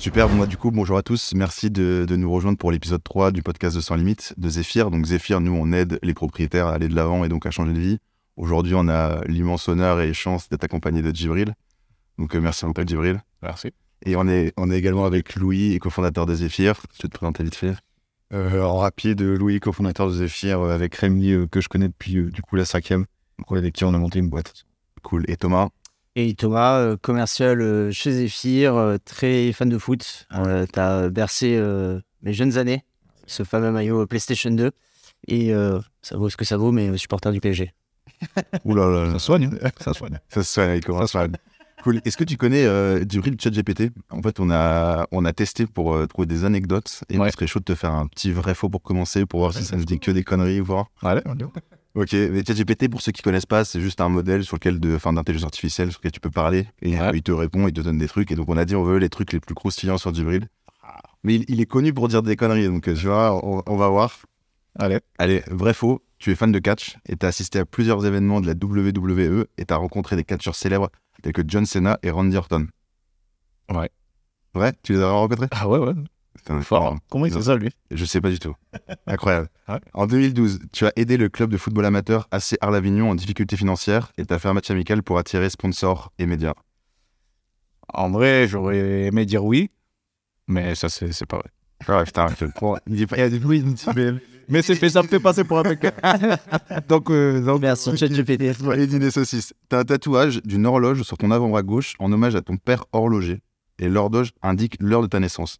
Super, bon, du coup, bonjour à tous. Merci de nous rejoindre pour l'épisode 3 du podcast de Sans Limites de Zephyr. Donc Zephyr, nous, on aide les propriétaires à aller de l'avant et donc à changer de vie. Aujourd'hui, on a l'immense honneur et chance d'être accompagné de Djibril. Donc merci beaucoup, Djibril. Merci. Et on est également avec Louis, cofondateur de Zephyr. Je vais te présenter vite fait. En rapide, Louis, cofondateur de Zephyr, avec Rémi, que je connais depuis du coup la 5e, avec qui on a monté une boîte. Cool. Et Thomas ? Et Thomas, commercial chez Zephyr, très fan de foot. T'as bercé mes jeunes années, ce fameux maillot PlayStation 2. Et ça vaut ce que ça vaut, mais supporter du PSG. Ouh là là, ça soigne. Ça soigne. Ça soigne, il commence à... Cool. Est-ce que tu connais Djibril ChatGPT ? En fait, on a testé pour trouver des anecdotes. Et on serait chaud de te faire un petit vrai-faux pour commencer, pour voir si ça ne dit que des conneries, voir. Allez, on dit. Ok, mais ChatGPT, pour ceux qui ne connaissent pas, c'est juste un modèle sur lequel d'intelligence artificielle sur lequel tu peux parler. Et il te répond, il te donne des trucs. Et donc, on a dit, on veut les trucs les plus croustillants sur Djibril. Mais il est connu pour dire des conneries. Donc, tu vois, on va voir. Allez, vrai-faux. Tu es fan de catch et tu as assisté à plusieurs événements de la WWE et tu as rencontré des catcheurs célèbres tels que John Cena et Randy Orton. Ouais. Ouais, tu les as rencontrés ? Ah ouais. Putain, fort. Comment il fait ça, lui ? Je sais pas du tout. Incroyable. Ouais. En 2012, tu as aidé le club de football amateur AC Arles-Avignon en difficulté financière et tu as fait un match amical pour attirer sponsors et médias. En vrai, j'aurais aimé dire oui, mais ça, c'est pas vrai. Ah, putain, il dit pas, il y a du bruit, mais c'est fait, ça me fait passer pour un mec. Donc, merci, ChatGPT. Il dit des saucisses. T'as un tatouage d'une horloge sur ton avant-bras gauche en hommage à ton père horloger. Et l'horloge indique l'heure de ta naissance.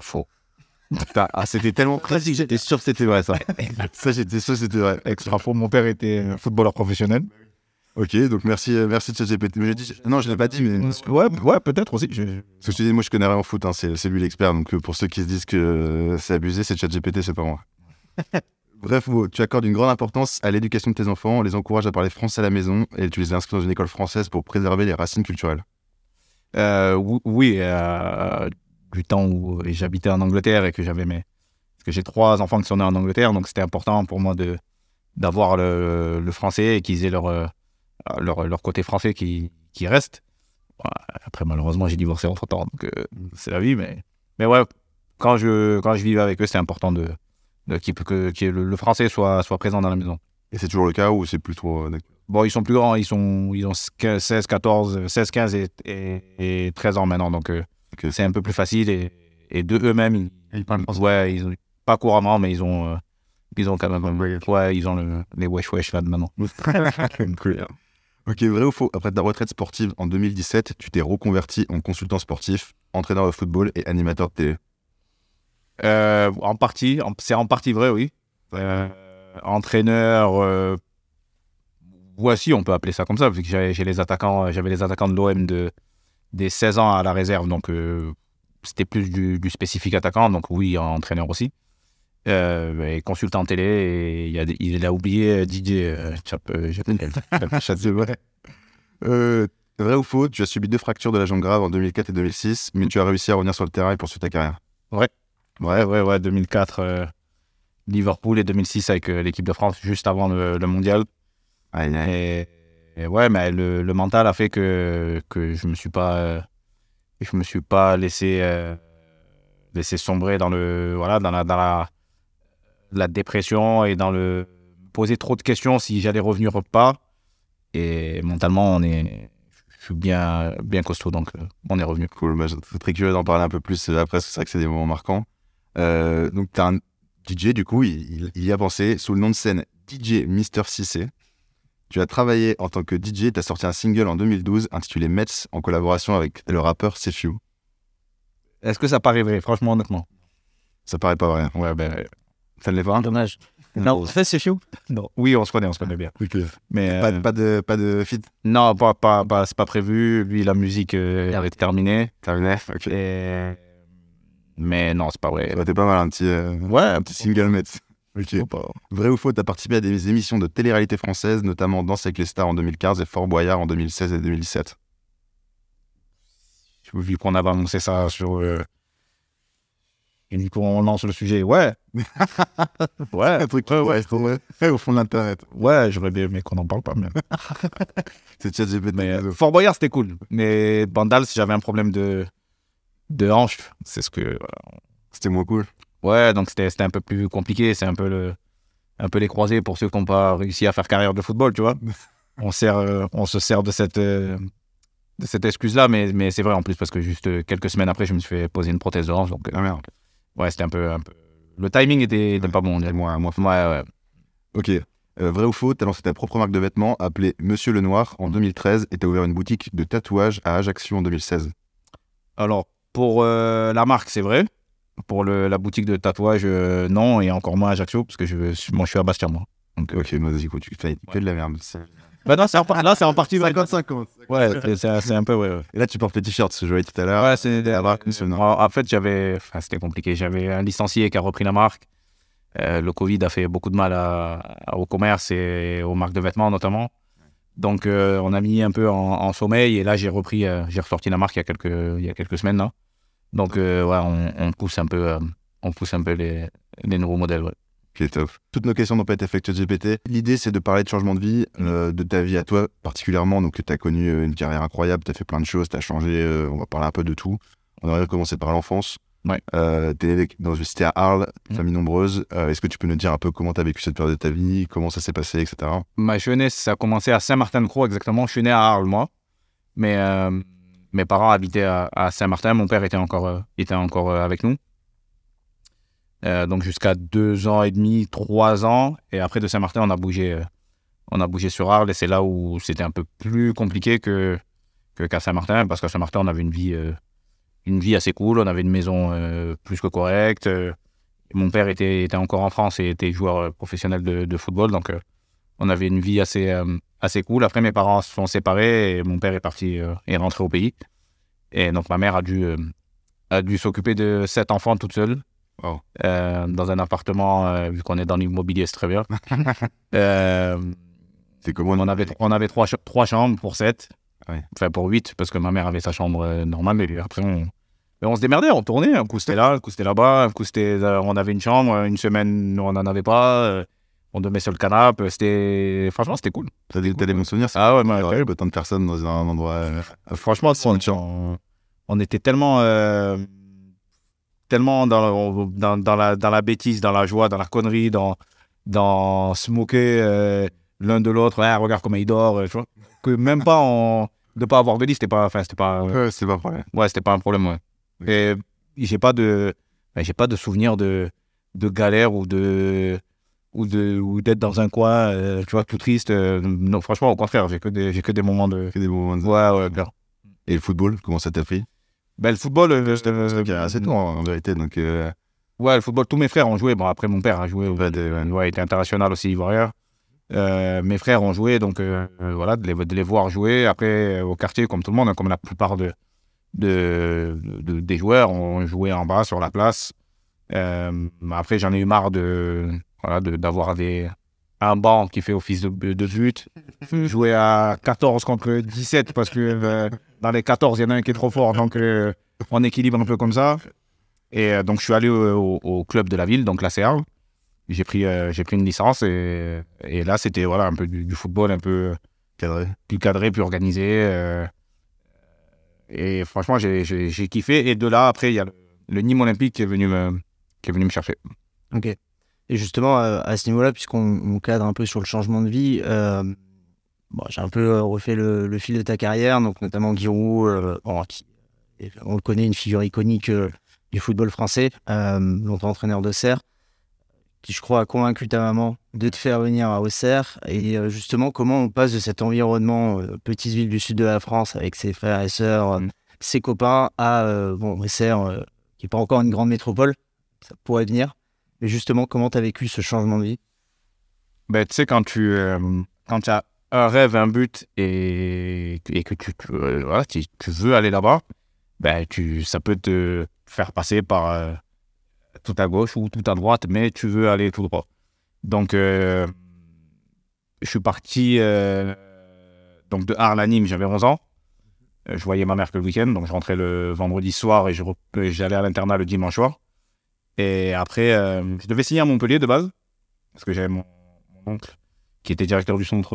Faux. Putain, c'était tellement classique, j'étais sûr que c'était vrai, ça. J'étais sûr que c'était vrai. Extra faux, mon père était footballeur professionnel. Ok, donc merci ChatGPT. Non, je ne l'ai pas dit, mais... Ouais, peut-être aussi. Parce que je te dis, moi, je connais rien en foot, hein, c'est lui l'expert. Donc, pour ceux qui se disent que c'est abusé, c'est ChatGPT, c'est pas moi. Bref, tu accordes une grande importance à l'éducation de tes enfants, les encourages à parler français à la maison, et tu les inscris dans une école française pour préserver les racines culturelles. Oui, du temps où j'habitais en Angleterre et que j'avais mes... Parce que j'ai 3 enfants qui sont nés en Angleterre, donc c'était important pour moi d'avoir le français et qu'ils aient leur côté français qui reste. Après, malheureusement, j'ai divorcé entre-temps, donc c'est la vie, mais ouais, quand je vivais avec eux, c'est important que le français soit présent dans la maison. Et c'est toujours le cas ou c'est plus trop... Bon, ils sont plus grands, ils ont 16, 15 et 13 ans maintenant, donc c'est un peu plus facile, et de eux-mêmes, ils parlent français. Ouais, ils ont, pas couramment, mais ils ont quand même... Ouais, ils ont les wesh-wesh là de maintenant. Ok, vrai ou faux ? Après ta retraite sportive en 2017, tu t'es reconverti en consultant sportif, entraîneur de football et animateur de télé. C'est en partie vrai, oui. Entraîneur... Voici, on peut appeler ça comme ça, vu que j'avais les attaquants de l'OM des 16 ans à la réserve, donc c'était plus du spécifique attaquant, donc oui, entraîneur aussi. Et consultant télé, et il a oublié DJ Vrai ou faux, tu as subi 2 fractures de la jambe grave en 2004 et 2006, mais tu as réussi à revenir sur le terrain et poursuivre ta carrière. Ouais, 2004 Liverpool et 2006 avec l'équipe de France juste avant le mondial. Et ouais, mais le mental a fait que je me suis pas laissé sombrer dans la dépression et dans le poser trop de questions si j'allais revenir ou pas, et mentalement je suis bien costaud, donc on est revenu. Cool, bah, je suis très curieux d'en parler un peu plus après, c'est vrai que c'est des moments marquants. Donc t'as un DJ, du coup il y a pensé, sous le nom de scène DJ Mister Cissé. Tu as travaillé en tant que DJ, t'as sorti un single en 2012 intitulé Mets en collaboration avec le rappeur Zephyr. Est-ce que ça paraît vrai, franchement, honnêtement ? Ça paraît pas vrai. Ouais, ben, ça ne l'est pas. Dommage. Non, ça c'est chiant. Non. Oui, on se connaît bien. Okay. Mais pas de feat. Non, pas, c'est pas prévu. Lui, la musique est terminée. Ok. Mais non, c'est pas vrai. Bah, t'es pas mal, un petit single Mets. Ok. Vrai ou faux, t'as participé à des émissions de télé-réalité française, notamment Danse avec les stars en 2015 et Fort Boyard en 2016 et 2017. Vu qu'on avait annoncé ça sur... Et du coup, on lance le sujet. Ouais. Un truc ouais, au fond de l'Internet. Ouais, j'aurais bien aimé qu'on n'en parle pas. Mais... c'est ChatGPT. Fort Boyard, c'était cool. Mais Bandal, si j'avais un problème de... de hanche. C'est ce que. C'était moins cool. Ouais, donc c'était un peu plus compliqué. C'est un peu les croisés pour ceux qui n'ont pas réussi à faire carrière de football, tu vois. On se sert de cette excuse-là, mais c'est vrai en plus, parce que juste quelques semaines après, je me suis fait poser une prothèse de hanche. Donc, ah merde. Ouais, c'était un peu... Le timing était pas bon. C'était moins fun. Ouais. Ok. Vrai ou faux, t'as lancé ta propre marque de vêtements appelée Monsieur Lenoir en 2013 et t'as ouvert une boutique de tatouage à Ajaccio en 2016. Alors, pour la marque, c'est vrai. Pour la boutique de tatouage, non, et encore moins à Ajaccio, parce que je suis à Bastia, moi. Donc, ok, vas-y, écoute, tu fais de la merde. Bah non, c'est en partie 50-50. Ouais, c'est un peu, ouais. Et là, tu portes les t-shirts, ce joli tout à l'heure. Ouais, c'est la marque. En fait, c'était compliqué. J'avais un licencié qui a repris la marque. Le Covid a fait beaucoup de mal au commerce et aux marques de vêtements, notamment. Donc, on a mis un peu en sommeil, et là, j'ai ressorti la marque il y a quelques semaines, là. Donc, ouais, on pousse un peu les nouveaux modèles, ouais. Okay, top. Toutes nos questions n'ont pas été faites sur GPT. L'idée, c'est de parler de changement de vie, de ta vie à toi particulièrement. Donc, tu as connu une carrière incroyable, tu as fait plein de choses, tu as changé, on va parler un peu de tout. On aurait commencé par l'enfance. Ouais. Tu es né dans une cité à Arles, famille nombreuse. Est-ce que tu peux nous dire un peu comment tu as vécu cette période de ta vie, comment ça s'est passé, etc. Ma jeunesse, ça a commencé à Saint-Martin-de-Croix, exactement. Je suis né à Arles, moi. Mais... mes parents habitaient à Saint-Martin. Mon père était encore avec nous. Donc jusqu'à 2 ans et demi, 3 ans. Et après de Saint-Martin, on a bougé sur Arles. Et c'est là où c'était un peu plus compliqué qu'à Saint-Martin. Parce qu'à Saint-Martin, on avait une vie assez cool. On avait une maison plus que correcte. Mon père était encore en France et était joueur professionnel de football. Donc on avait une vie assez cool. Après, mes parents se sont séparés et mon père est parti et rentré au pays. Et donc, ma mère a dû s'occuper de 7 enfants toute seule. Wow. Dans un appartement, vu qu'on est dans l'immobilier, c'est très bien. C'est comment on avait 3 chambres pour 7. Ouais. Enfin, pour 8, parce que ma mère avait sa chambre normale. Mais après, on se démerdait, on tournait. Un coup, c'était là, un coup, c'était là-bas. Un coup, on avait une chambre. Une semaine, on n'en avait pas. On dormait sur le canapé, franchement, c'était cool. T'as des bons souvenirs? Ah ouais, mais ouais, tant de personnes dans un endroit. Franchement, on était tellement dans la bêtise, dans la joie, dans la connerie, dans se moquer l'un de l'autre. Ah, regarde comment il dort, tu vois. Que même pas de pas avoir de lit, c'était pas. C'était pas un problème. Ouais, c'était pas un problème. Ouais. Okay. Et j'ai pas de souvenir de galère ou de. Ou d'être dans un coin, tu vois, tout triste. Non, franchement, au contraire, j'ai que des moments de... Que des moments de... Ouais, bien. Et le football, comment ça t'a pris? Ben, le football... c'est tout, en vérité, donc... Ouais, le football, tous mes frères ont joué. Bon, après, mon père a joué. Ouais, il était international aussi, ivoirien. Mes frères ont joué, donc, voilà, de les voir jouer. Après, au quartier, comme tout le monde, hein, comme la plupart des joueurs, on jouait en bas, sur la place. Après, j'en ai eu marre d'avoir un banc qui fait office de but, jouer à 14 contre 17 parce que dans les 14, il y en a un qui est trop fort, donc on équilibre un peu comme ça. Et donc, je suis allé au club de la ville, donc l'AC Arles. J'ai pris une licence et là, c'était voilà, un peu du football un peu plus cadré, plus organisé. Et franchement, j'ai kiffé. Et de là, après, il y a le Nîmes Olympique qui est venu me chercher. Ok. Et justement, à ce niveau-là, puisqu'on cadre un peu sur le changement de vie, j'ai un peu refait le fil de ta carrière, donc notamment Guy Roux, on le connaît, une figure iconique du football français, longtemps entraîneur d'Auxerre, qui, je crois, a convaincu ta maman de te faire venir à Auxerre. Et justement, comment on passe de cet environnement, petite ville du sud de la France, avec ses frères et sœurs, ses copains, à Auxerre, qui n'est pas encore une grande métropole, ça pourrait venir. Mais justement, comment tu as vécu ce changement de vie? Ben, tu sais, quand tu as un rêve, un but et que tu veux aller là-bas, ben, ça peut te faire passer par tout à gauche ou tout à droite, mais tu veux aller tout droit. Donc, je suis parti donc de Arles à Nîmes, j'avais 11 ans. Je voyais ma mère que le week-end, donc je rentrais le vendredi soir et j'allais à l'internat le dimanche soir. Et après, je devais signer à Montpellier de base, parce que j'avais mon oncle qui était directeur du centre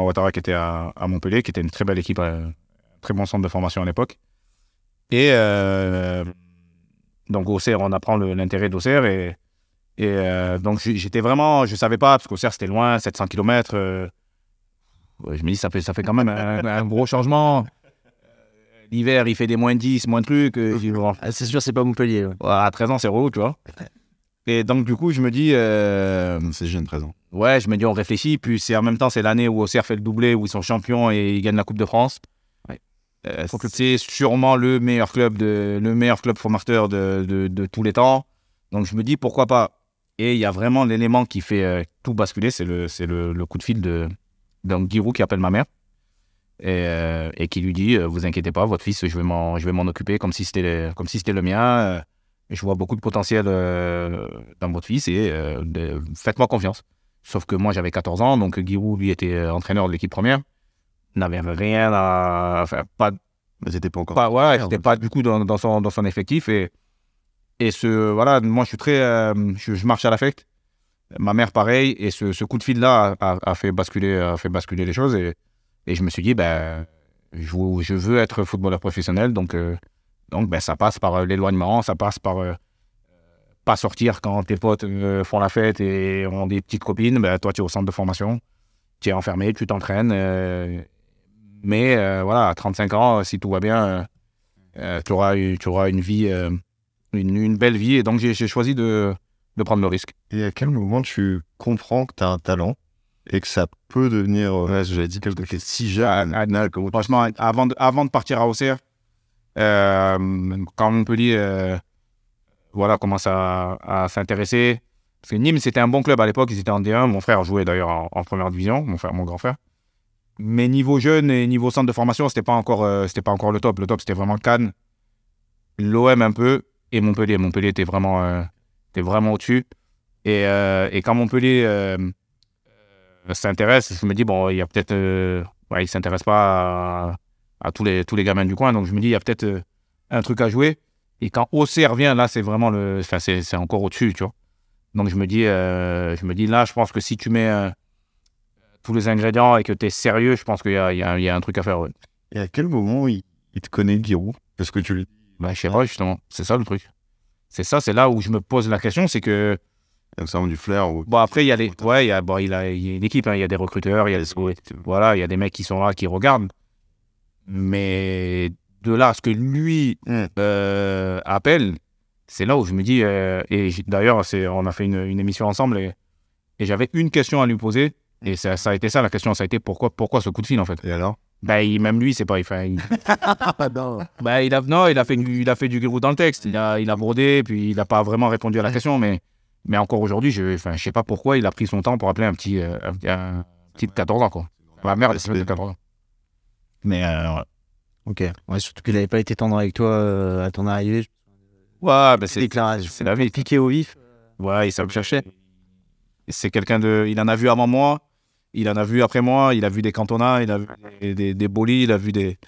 Ouattara, qui était à Montpellier, qui était une très belle équipe, un très bon centre de formation à l'époque. Et donc Auxerre, on apprend l'intérêt d'Auxerre. Et donc j'étais vraiment, je ne savais pas, parce qu'Auxerre c'était loin, 700 km. Je me dis, ça fait quand même un gros changement. L'hiver, il fait des moins 10, moins trucs. C'est sûr, c'est pas Montpellier. Ouais. À 13 ans, c'est relou, tu vois. Et donc, du coup, je me dis... c'est jeune, 13 ans. Ouais, je me dis, on réfléchit. Puis, en même temps, c'est l'année où Auxerre fait le doublé, où ils sont champions et ils gagnent la Coupe de France. Ouais. C'est sûrement le meilleur club formateur de tous les temps. Donc, je me dis, pourquoi pas. Et il y a vraiment l'élément qui fait tout basculer. C'est le coup de fil de... Donc, Guy Roux qui appelle ma mère et qui lui dit vous inquiétez pas, votre fils, je vais m'en occuper comme si c'était le mien. Je vois beaucoup de potentiel dans votre fils et faites-moi confiance. Sauf que moi, j'avais 14 ans, donc Guy Roux, lui, était entraîneur de l'équipe première. N'avait rien à... Enfin, pas... Mais c'était pas encore... Pas, ouais, c'était pas du coup dans son effectif. Voilà, moi, je suis très... je marche à l'affect. Ma mère, pareil, et ce coup de fil-là a fait basculer les choses. Et je me suis dit, ben, je veux être footballeur professionnel, donc ben, ça passe par l'éloignement, ça passe par pas sortir quand tes potes font la fête et ont des petites copines. Ben, toi, tu es au centre de formation, tu es enfermé, tu t'entraînes. Mais voilà, à 35 ans, si tout va bien, tu auras une vie, une belle vie. Et donc, j'ai choisi de prendre le risque. Et à quel moment tu comprends que tu as un talent et que ça peut devenir... Ouais, j'avais dit quelque chose si jeune. Franchement, avant de partir à Auxerre, quand Montpellier voilà, commence à s'intéresser, parce que Nîmes, c'était un bon club à l'époque, ils étaient en D1, mon frère jouait d'ailleurs en première division, mon grand frère. Mais niveau jeune et niveau centre de formation, c'était pas encore le top. Le top, c'était vraiment Cannes, l'OM un peu, et Montpellier. Montpellier était vraiment... t'es vraiment au-dessus. Et quand Montpellier s'intéresse, je me dis, bon, il y a peut-être... ouais, ils ne s'intéressent pas à tous les gamins du coin, donc je me dis, il y a peut-être un truc à jouer. Et quand Auxerre vient, là, c'est vraiment le... Enfin, c'est encore au-dessus, tu vois. Donc je me dis là, je pense que si tu mets tous les ingrédients et que tu es sérieux, je pense qu'il y a un truc à faire. Ouais. Et à quel moment il te connaît, Guy Roux? Parce que tu le... Bah, je sais pas, justement. C'est ça, le truc. C'est ça, c'est là où je me pose la question, c'est que... Il y a vraiment du flair. Ou... Bon, après, il y a les... Ouais, il y a une équipe, hein. Il y a des recruteurs, il y a des... Voilà, il y a des mecs qui sont là, qui regardent. Mais de là à ce que lui appelle, c'est là où je me dis... Et d'ailleurs, on a fait une émission ensemble et j'avais une question à lui poser. Et ça a été ça, la question. Ça a été pourquoi ce coup de fil, en fait. Et alors ? Ben, même lui, c'est pas... il a fait du grou dans le texte. Il a brodé, puis il n'a pas vraiment répondu à la question. Mais encore aujourd'hui, je sais pas pourquoi il a pris son temps pour appeler un petit de 14 ans, quoi. Ma mère, c'est de 14 ans. Mais, ouais. Ok. Ouais, surtout qu'il n'avait pas été tendre avec toi à ton arrivée. Ouais, ben c'est... Déclarage. C'est la vie. Piqué au vif. Ouais, il savait chercher. C'est quelqu'un de... Il en a vu avant moi. Il en a vu après moi, il a vu des Cantona, il a vu des Boli, il a vu des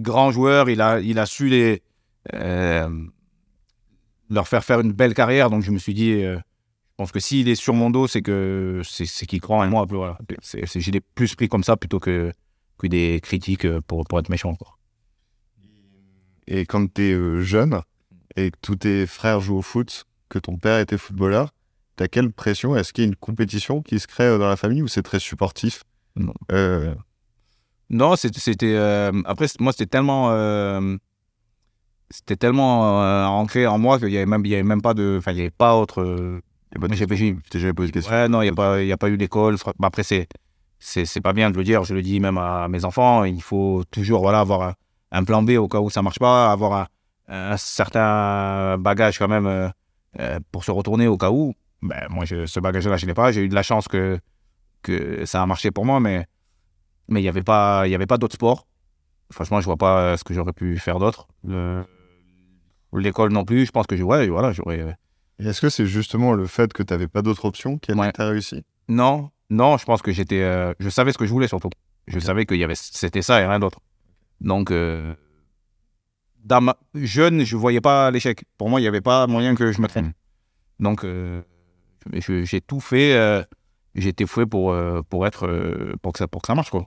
grands joueurs, il a su leur faire une belle carrière. Donc je me suis dit, je pense que s'il est sur mon dos, c'est qu'il croit en moi. Voilà. Je l'ai plus pris comme ça plutôt que des critiques pour être méchant encore. Et quand tu es jeune et que tous tes frères jouent au foot, que ton père était footballeur, t'as quelle pression? Est-ce qu'il y a une compétition qui se crée dans la famille ou c'est très supportif? Non, non, c'était... après, moi, c'était tellement ancré en moi qu'il n'y avait, même pas de... Enfin, il n'y avait pas autre... Je t'ai jamais posé de question. Ouais, non, il n'y a pas eu d'école. Après, c'est pas bien de le dire. Je le dis même à mes enfants. Il faut toujours voilà, avoir un plan B au cas où ça ne marche pas, avoir un certain bagage quand même pour se retourner au cas où. Ben, moi, ce bagage-là, je ne l'ai pas. J'ai eu de la chance que ça a marché pour moi, mais il n'y avait pas d'autres sports. Franchement, je ne vois pas ce que j'aurais pu faire d'autre. L'école non plus, je pense que j'aurais... Et est-ce que c'est justement le fait que tu n'avais pas d'autres options qui a fait que tu as réussi? Non, je pense que j'étais... je savais ce que je voulais surtout. Je savais que c'était ça et rien d'autre. Donc, dans ma... jeune, je ne voyais pas l'échec. Pour moi, il n'y avait pas moyen que je me traîne. Donc... j'ai tout fait pour être pour que ça marche, quoi.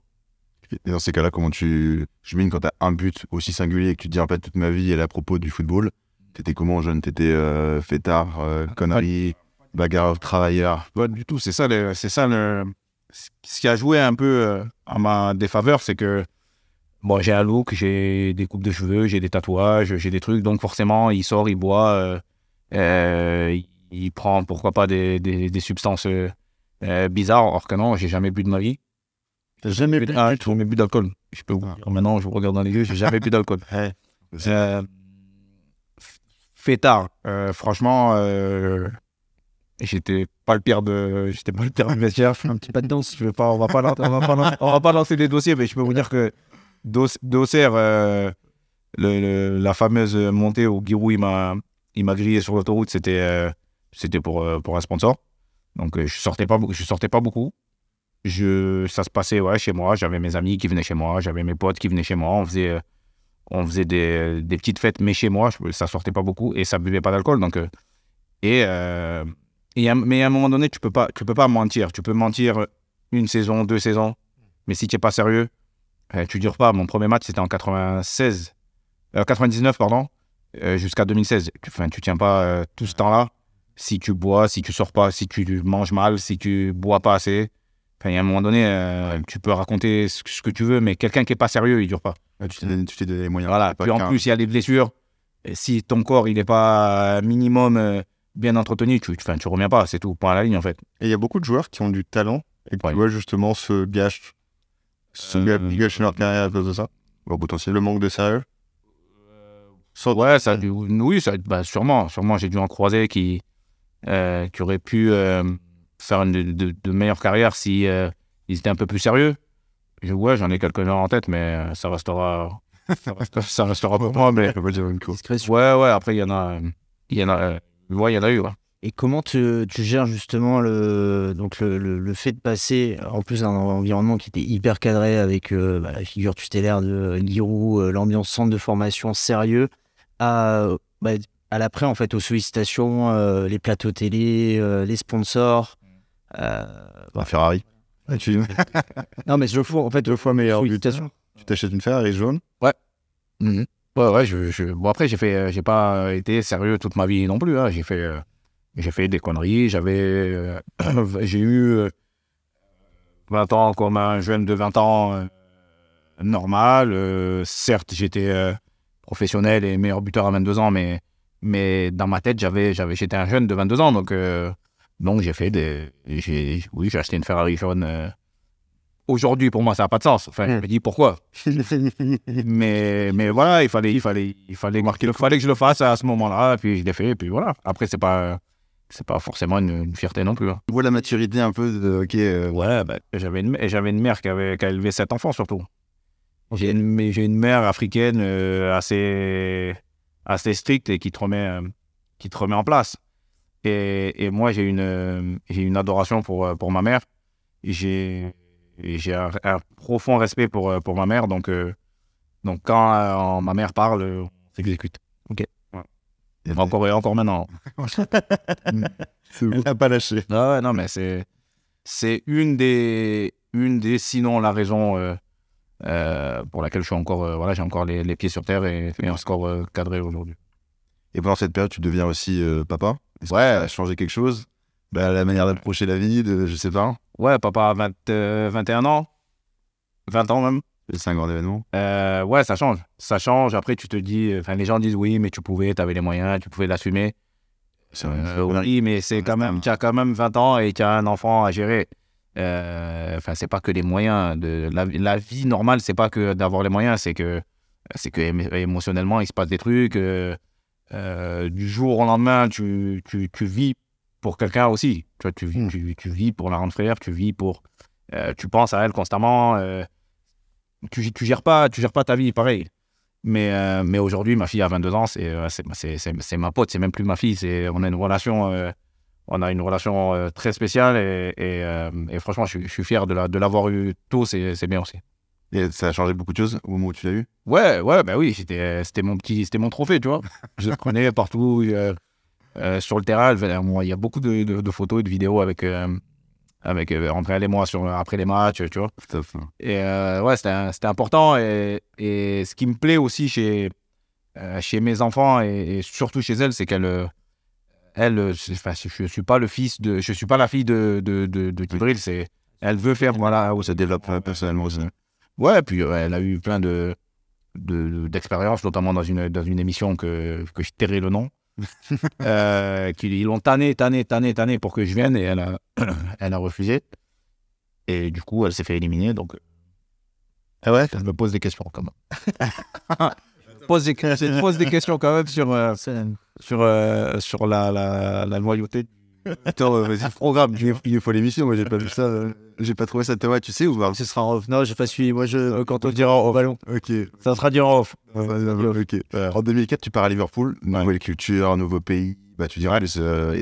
Et dans ces cas-là, comment tu... J'imagine quand tu as un but aussi singulier que tu te dis, en fait, toute ma vie, elle est à propos du football. T'étais comment, jeune? T'étais fêtard, connerie, bagarre, travailleur? Pas du tout. C'est ça, ce qui a joué un peu en ma défaveur, c'est que bon, j'ai un look, j'ai des coupes de cheveux, j'ai des tatouages, j'ai des trucs. Donc forcément, il sort, il boit, il prend, pourquoi pas, des substances bizarres. Or que non, j'ai jamais bu de ma vie. T'as jamais bu d'alcool? J'ai jamais bu d'alcool. Je peux vous dire. Maintenant, je vous regarde dans les yeux, j'ai jamais bu d'alcool. Fêtard. Franchement, j'étais pas le pire de vestiaire. Je fais un petit pas de danse. Je vais pas, on va pas lancer des dossiers, mais je peux vous dire que d'Auxerre, la fameuse montée où Guy Roux il m'a grillé sur l'autoroute, c'était pour un sponsor. Donc je sortais pas beaucoup. Ça se passait chez moi. J'avais mes amis qui venaient chez moi, j'avais mes potes qui venaient chez moi. On faisait des petites fêtes, mais chez moi, ça sortait pas beaucoup et ça buvait pas d'alcool. Donc mais à un moment donné, tu peux pas mentir. Tu peux mentir une saison, deux saisons, mais si tu es pas sérieux. Tu dures pas. Mon premier match, c'était en 99, pardon, jusqu'à 2016. Enfin, tu tiens pas tout ce temps-là. Si tu bois, si tu sors pas, si tu manges mal, si tu bois pas assez. Enfin, il y a un moment donné, tu peux raconter ce que tu veux, mais quelqu'un qui est pas sérieux, il dure pas. Ah, tu t'es donné les moyens. Voilà. Puis en plus, il y a les blessures. Et si ton corps, il est pas minimum bien entretenu, tu reviens pas. C'est tout. Point à la ligne, en fait. Et il y a beaucoup de joueurs qui ont du talent et qui voient justement ce gâche. Gâcher leur carrière à cause de ça, au potentiel, le manque de sérieux. Sûrement j'ai dû en croiser qui auraient pu faire une de meilleure carrière si ils étaient un peu plus sérieux. J'en ai quelques-uns en tête, mais ça restera pour moi. Mais après il y en a eu. Et comment tu gères justement le fait de passer, en plus, d'un environnement qui était hyper cadré avec la figure tutélaire de Guy Roux, l'ambiance centre de formation sérieux, à l'après, en fait, aux sollicitations, les plateaux télé, les sponsors. Ferrari. Ouais, non, mais deux fois meilleur but. Tu t'achètes une Ferrari jaune? Ouais. Mm-hmm. Ouais, bon, après, j'ai pas été sérieux toute ma vie non plus. Hein. J'ai fait des conneries, j'ai eu 20 ans comme un jeune de 20 ans normal. Certes, j'étais professionnel et meilleur buteur à 22 ans, mais dans ma tête, j'étais un jeune de 22 ans. Donc j'ai acheté une Ferrari jaune. Aujourd'hui, pour moi, ça n'a pas de sens. Enfin, je me dis pourquoi. mais voilà, il fallait que je le fasse à ce moment-là, puis je l'ai fait, et puis voilà. Après, c'est pas forcément une fierté non plus. Hein. Tu vois la maturité un peu de... Okay, Ouais, bah, j'avais une mère qui a élevé 7 enfants, surtout. Okay. J'ai une mère africaine assez stricte et qui te remet en place. Et moi, j'ai une adoration pour ma mère. J'ai un profond respect pour ma mère. Donc quand ma mère parle, on s'exécute. OK. Ouais. Encore maintenant. Elle n'a pas lâché. Non, mais c'est une des sinon la raison pour laquelle je suis encore, j'ai encore les pieds sur terre et encore cadré aujourd'hui. Et pendant cette période, tu deviens aussi papa. Est-ce que ça a changé quelque chose? La manière d'approcher la vie, je sais pas. Ouais, papa a 21 ans. 20 ans même. C'est un grand événement. Ouais, ça change. Ça change. Après, tu te dis... Enfin, les gens disent, oui, mais t'avais les moyens, tu pouvais l'assumer. Oui, mais c'est quand même... Tu as quand même 20 ans et tu as un enfant à gérer. Enfin, c'est pas que les moyens. La vie normale, c'est pas que d'avoir les moyens. C'est que émotionnellement, il se passe des trucs. Du jour au lendemain, tu vis... pour quelqu'un aussi, tu vis pour la rentrée, tu vis pour, tu penses à elle constamment, tu gères pas ta vie, pareil. Mais aujourd'hui, ma fille a 22 ans, c'est ma pote, c'est même plus ma fille, on a une relation très spéciale et franchement, je suis fier de l'avoir eu tôt, c'est bien aussi. Et ça a changé beaucoup de choses au moment où tu l'as eu? Ouais, bah oui, c'était mon trophée, tu vois. Je le prenais partout. Sur le terrain, il y a beaucoup de photos et de vidéos avec un mec rentrait les mois après les matchs, tu vois. Et ouais, c'était important. Et ce qui me plaît aussi chez mes enfants et surtout chez elles, c'est qu'elles, je suis pas le fils de, je suis pas la fille de Djibril. C'est, elle veut faire, voilà, où ça développe personnellement aussi. Ouais, puis elle a eu plein d'expériences, notamment dans une émission que je tairai le nom. Ils l'ont tanné pour que je vienne et elle a refusé et du coup elle s'est fait éliminer, donc ouais, je me pose des questions quand même. pose des questions quand même sur la loyauté. Attends, vas-y, programme, il faut l'émission, moi j'ai pas vu ça, j'ai pas trouvé ça, ouais, tu sais ou pas ? Ce sera en off, non, j'ai pas suivi, moi quand on dira en ballon, okay. Ça sera dur en off. Okay. En 2004, tu pars à Liverpool, nouvelle culture, nouveau pays, bah, tu dirais,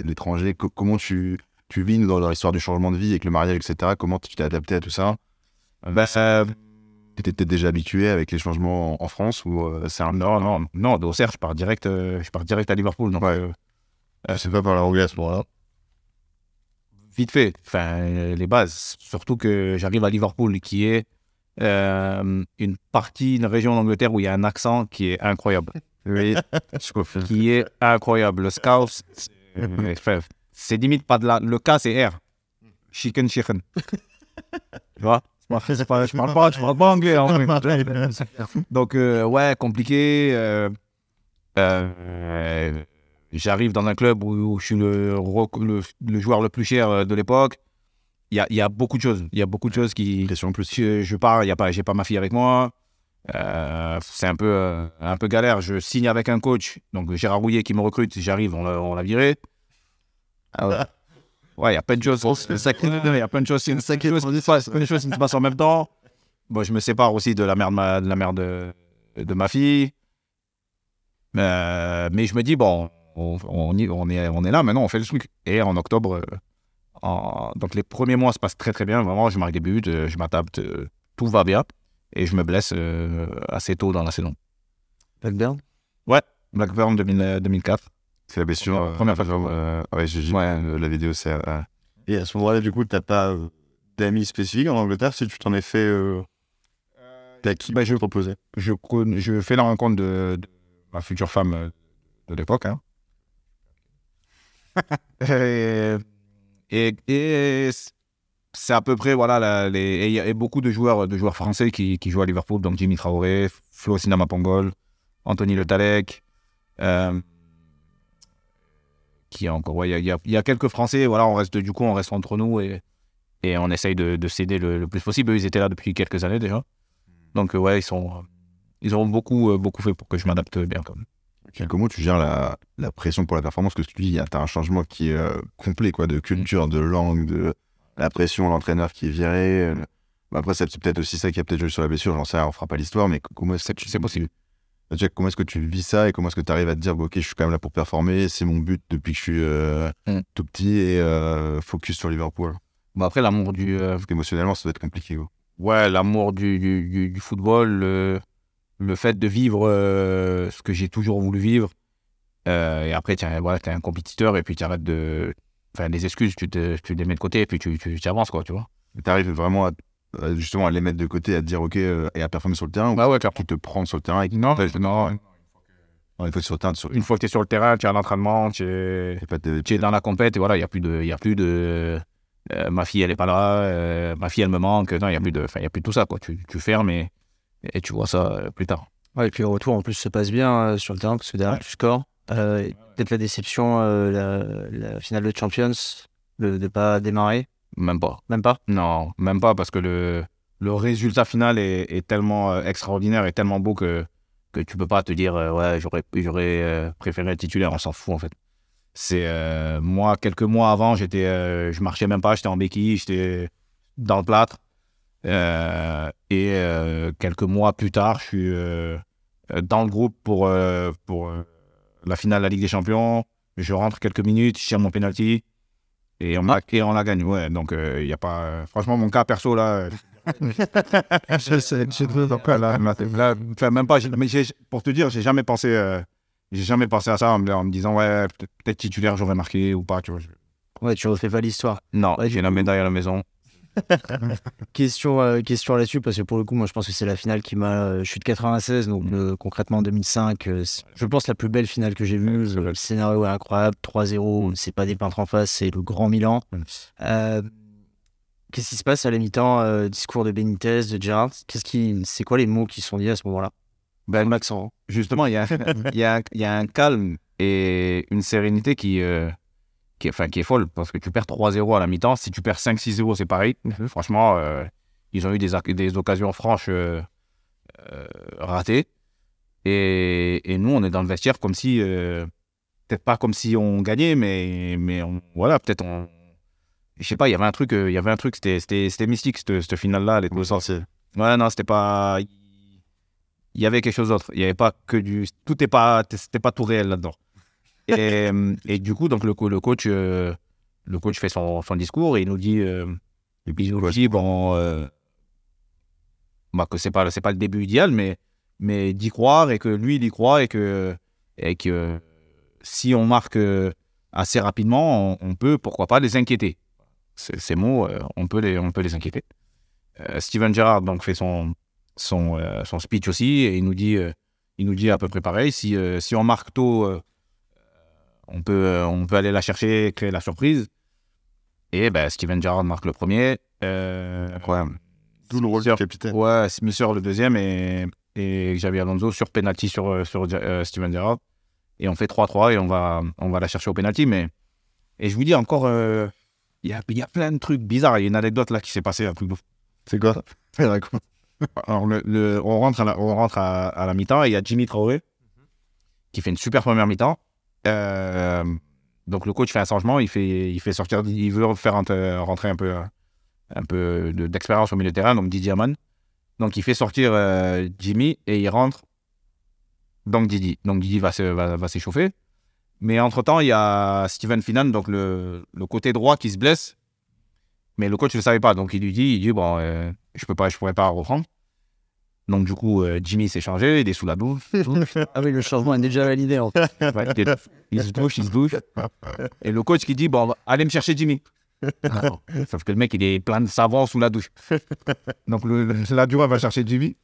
l'étranger, comment tu vis dans leur histoire du changement de vie avec le mariage, etc., comment tu t'es adapté à tout ça ? T'étais peut-être déjà habitué avec les changements en France ou c'est un... Non, d'Auxerre, je pars direct à Liverpool, donc... Ouais. C'est pas par la anglais à ce moment-là. Vite fait, enfin les bases, surtout que j'arrive à Liverpool qui est une région d'Angleterre où il y a un accent qui est incroyable. Oui, qui est incroyable. Le scouse, c'est limite pas de la... Le K c'est R. Chicken. Tu vois, je parle pas anglais en fait. Donc ouais, compliqué. J'arrive dans un club où je suis le joueur le plus cher de l'époque. Il y a beaucoup de choses. Il y a beaucoup de choses qui... En plus, je pars, j'ai pas ma fille avec moi. C'est un peu galère. Je signe avec un coach, donc Gérard Rouillet qui me recrute. J'arrive, on l'a viré. Ah ouais. Ouais, il y a plein de choses. Il y a plein de choses qui se passent en même temps. Bon, je me sépare aussi de la mère de ma fille. Mais je me dis, bon... On est là, maintenant on fait le truc. Et en octobre, donc les premiers mois se passent très très bien, vraiment, je marque des buts, je m'adapte, tout va bien, et je me blesse assez tôt dans la saison. Blackburn ? Ouais, Blackburn 2004. C'est la blessure. Première fois. Ouais, la vidéo, c'est... Et à ce moment-là, du coup, t'as pas d'amis spécifiques en Angleterre, si tu t'en es fait... T'as qui je proposais. Je fais la rencontre de ma future femme de l'époque, hein. et c'est à peu près, voilà, il y a beaucoup de joueurs français qui jouent à Liverpool, donc Djimi Traoré, Flo Sinamapongol, Anthony Le Tallec, qui encore, il y a quelques Français, voilà, on reste entre nous et on essaye de s'aider le plus possible. Ils étaient là depuis quelques années déjà, donc ouais, ils ont beaucoup fait pour que je m'adapte bien quand même. Comment tu gères la pression pour la performance? Parce que tu dis, t'as un changement qui est complet, quoi, de culture, de langue, de la pression, l'entraîneur qui est viré. Après, c'est peut-être aussi ça qui a peut-être joué sur la blessure, j'en sais rien, on fera pas l'histoire, mais comment est-ce que c'est possible? Comment est-ce que tu vis ça et comment est-ce que tu arrives à te dire, ok, je suis quand même là pour performer, c'est mon but depuis que je suis tout petit et focus sur Liverpool? Bah après, l'amour du... Parce qu'émotionnellement, ça doit être compliqué, quoi. Ouais, l'amour du football... Le fait de vivre ce que j'ai toujours voulu vivre, et après, voilà, t'es un compétiteur, et puis tu arrêtes de... Enfin, les excuses, tu les mets de côté, et puis tu avances, quoi, tu vois. T'arrives vraiment à les mettre de côté, à te dire, OK, et à performer sur le terrain, bah ouais, tu te prends sur le terrain. Et... Non. Une fois que t'es sur le terrain, tu es à l'entraînement, tu es dans la compète, et voilà, il n'y a plus de... ma fille, elle n'est pas là, ma fille, elle me manque. Non, il n'y a plus de tout ça, quoi. Tu fermes et tu vois ça plus tard. Ouais, et puis au retour, en plus, se passe bien sur le terrain, parce que derrière, tu scores. Peut-être la déception, la finale de Champions, de ne pas démarrer. Même pas. Non, même pas, parce que le résultat final est tellement extraordinaire et tellement beau que tu ne peux pas te dire ouais, j'aurais préféré être titulaire, on s'en fout, en fait. C'est moi, quelques mois avant, je marchais même pas, j'étais en béquille, j'étais dans le plâtre. Et quelques mois plus tard, je suis dans le groupe pour la finale de la Ligue des Champions. Je rentre quelques minutes, je tire mon penalty et on la gagne. Ouais, donc il y a pas. Franchement, mon cas perso là. Enfin, même pas. Mais pour te dire, j'ai jamais pensé à ça en me disant ouais, peut-être titulaire j'aurais marqué ou pas. Tu vois. Ouais, tu refais pas l'histoire. Non, ouais, j'ai la médaille à la maison. Question là-dessus, parce que pour le coup, moi je pense que c'est la finale qui m'a. Je suis de 96, donc concrètement en 2005, je pense la plus belle finale que j'ai vue. Le scénario est incroyable, 3-0, c'est pas des peintres en face, c'est le grand Milan. Qu'est-ce qui se passe à la mi-temps? Discours de Benitez, de Gerrard. C'est quoi les mots qui sont dits à ce moment-là? Ben, Maxence. Justement, il y a un calme et une sérénité qui est folle, parce que tu perds 3-0 à la mi-temps. Si tu perds 5-6-0, c'est pareil. Franchement, ils ont eu des occasions franches ratées. Et nous, on est dans le vestiaire comme si... peut-être pas comme si on gagnait, mais peut-être on... Je sais pas, il y avait un truc, c'était mystique, cette finale-là. Les sorties. Ouais, non, c'était pas... Il y avait quelque chose d'autre. Il y avait pas que du... C'était pas tout réel là-dedans. Et du coup, donc, le coach fait son discours et il nous dit, que c'est pas le début idéal, mais d'y croire, et que lui, il y croit, et que si on marque assez rapidement, on peut, pourquoi pas, les inquiéter. Ces mots, on peut les inquiéter. Steven Gerrard donc fait son speech aussi, et il nous dit à peu près pareil, si on marque tôt, on peut aller la chercher, créer la surprise. Et ben, Steven Gerrard marque le premier. D'où le rôle du capitaine. Ouais, Smith le deuxième, et Xabi Alonso sur penalty sur Steven Gerrard. Et on fait 3-3 et on va la chercher au penalty. Et je vous dis encore, il y a plein de trucs bizarres. Il y a une anecdote là qui s'est passée, un truc de... C'est quoi? Alors, on rentre à la mi-temps, et il y a Djimi Traoré qui fait une super première mi-temps. Donc le coach fait un changement, il fait sortir, il veut faire rentrer un peu d'expérience au milieu de terrain, donc Didier Aman. Donc il fait sortir Djimi, et il rentre donc Didi. Donc Didi va s'échauffer. Mais entre temps, il y a Steven Finan, donc le côté droit, qui se blesse. Mais le coach ne le savait pas, donc il lui dit bon, je pourrais pas reprendre. Donc du coup, Djimi s'est changé, il est sous la douche. Ah oui, le changement est déjà validé en fait. Ouais, il se douche. Et le coach qui dit, bon, allez me chercher Djimi. Alors, sauf que le mec, il est plein de savants sous la douche. Donc l'adjoint va chercher Djimi.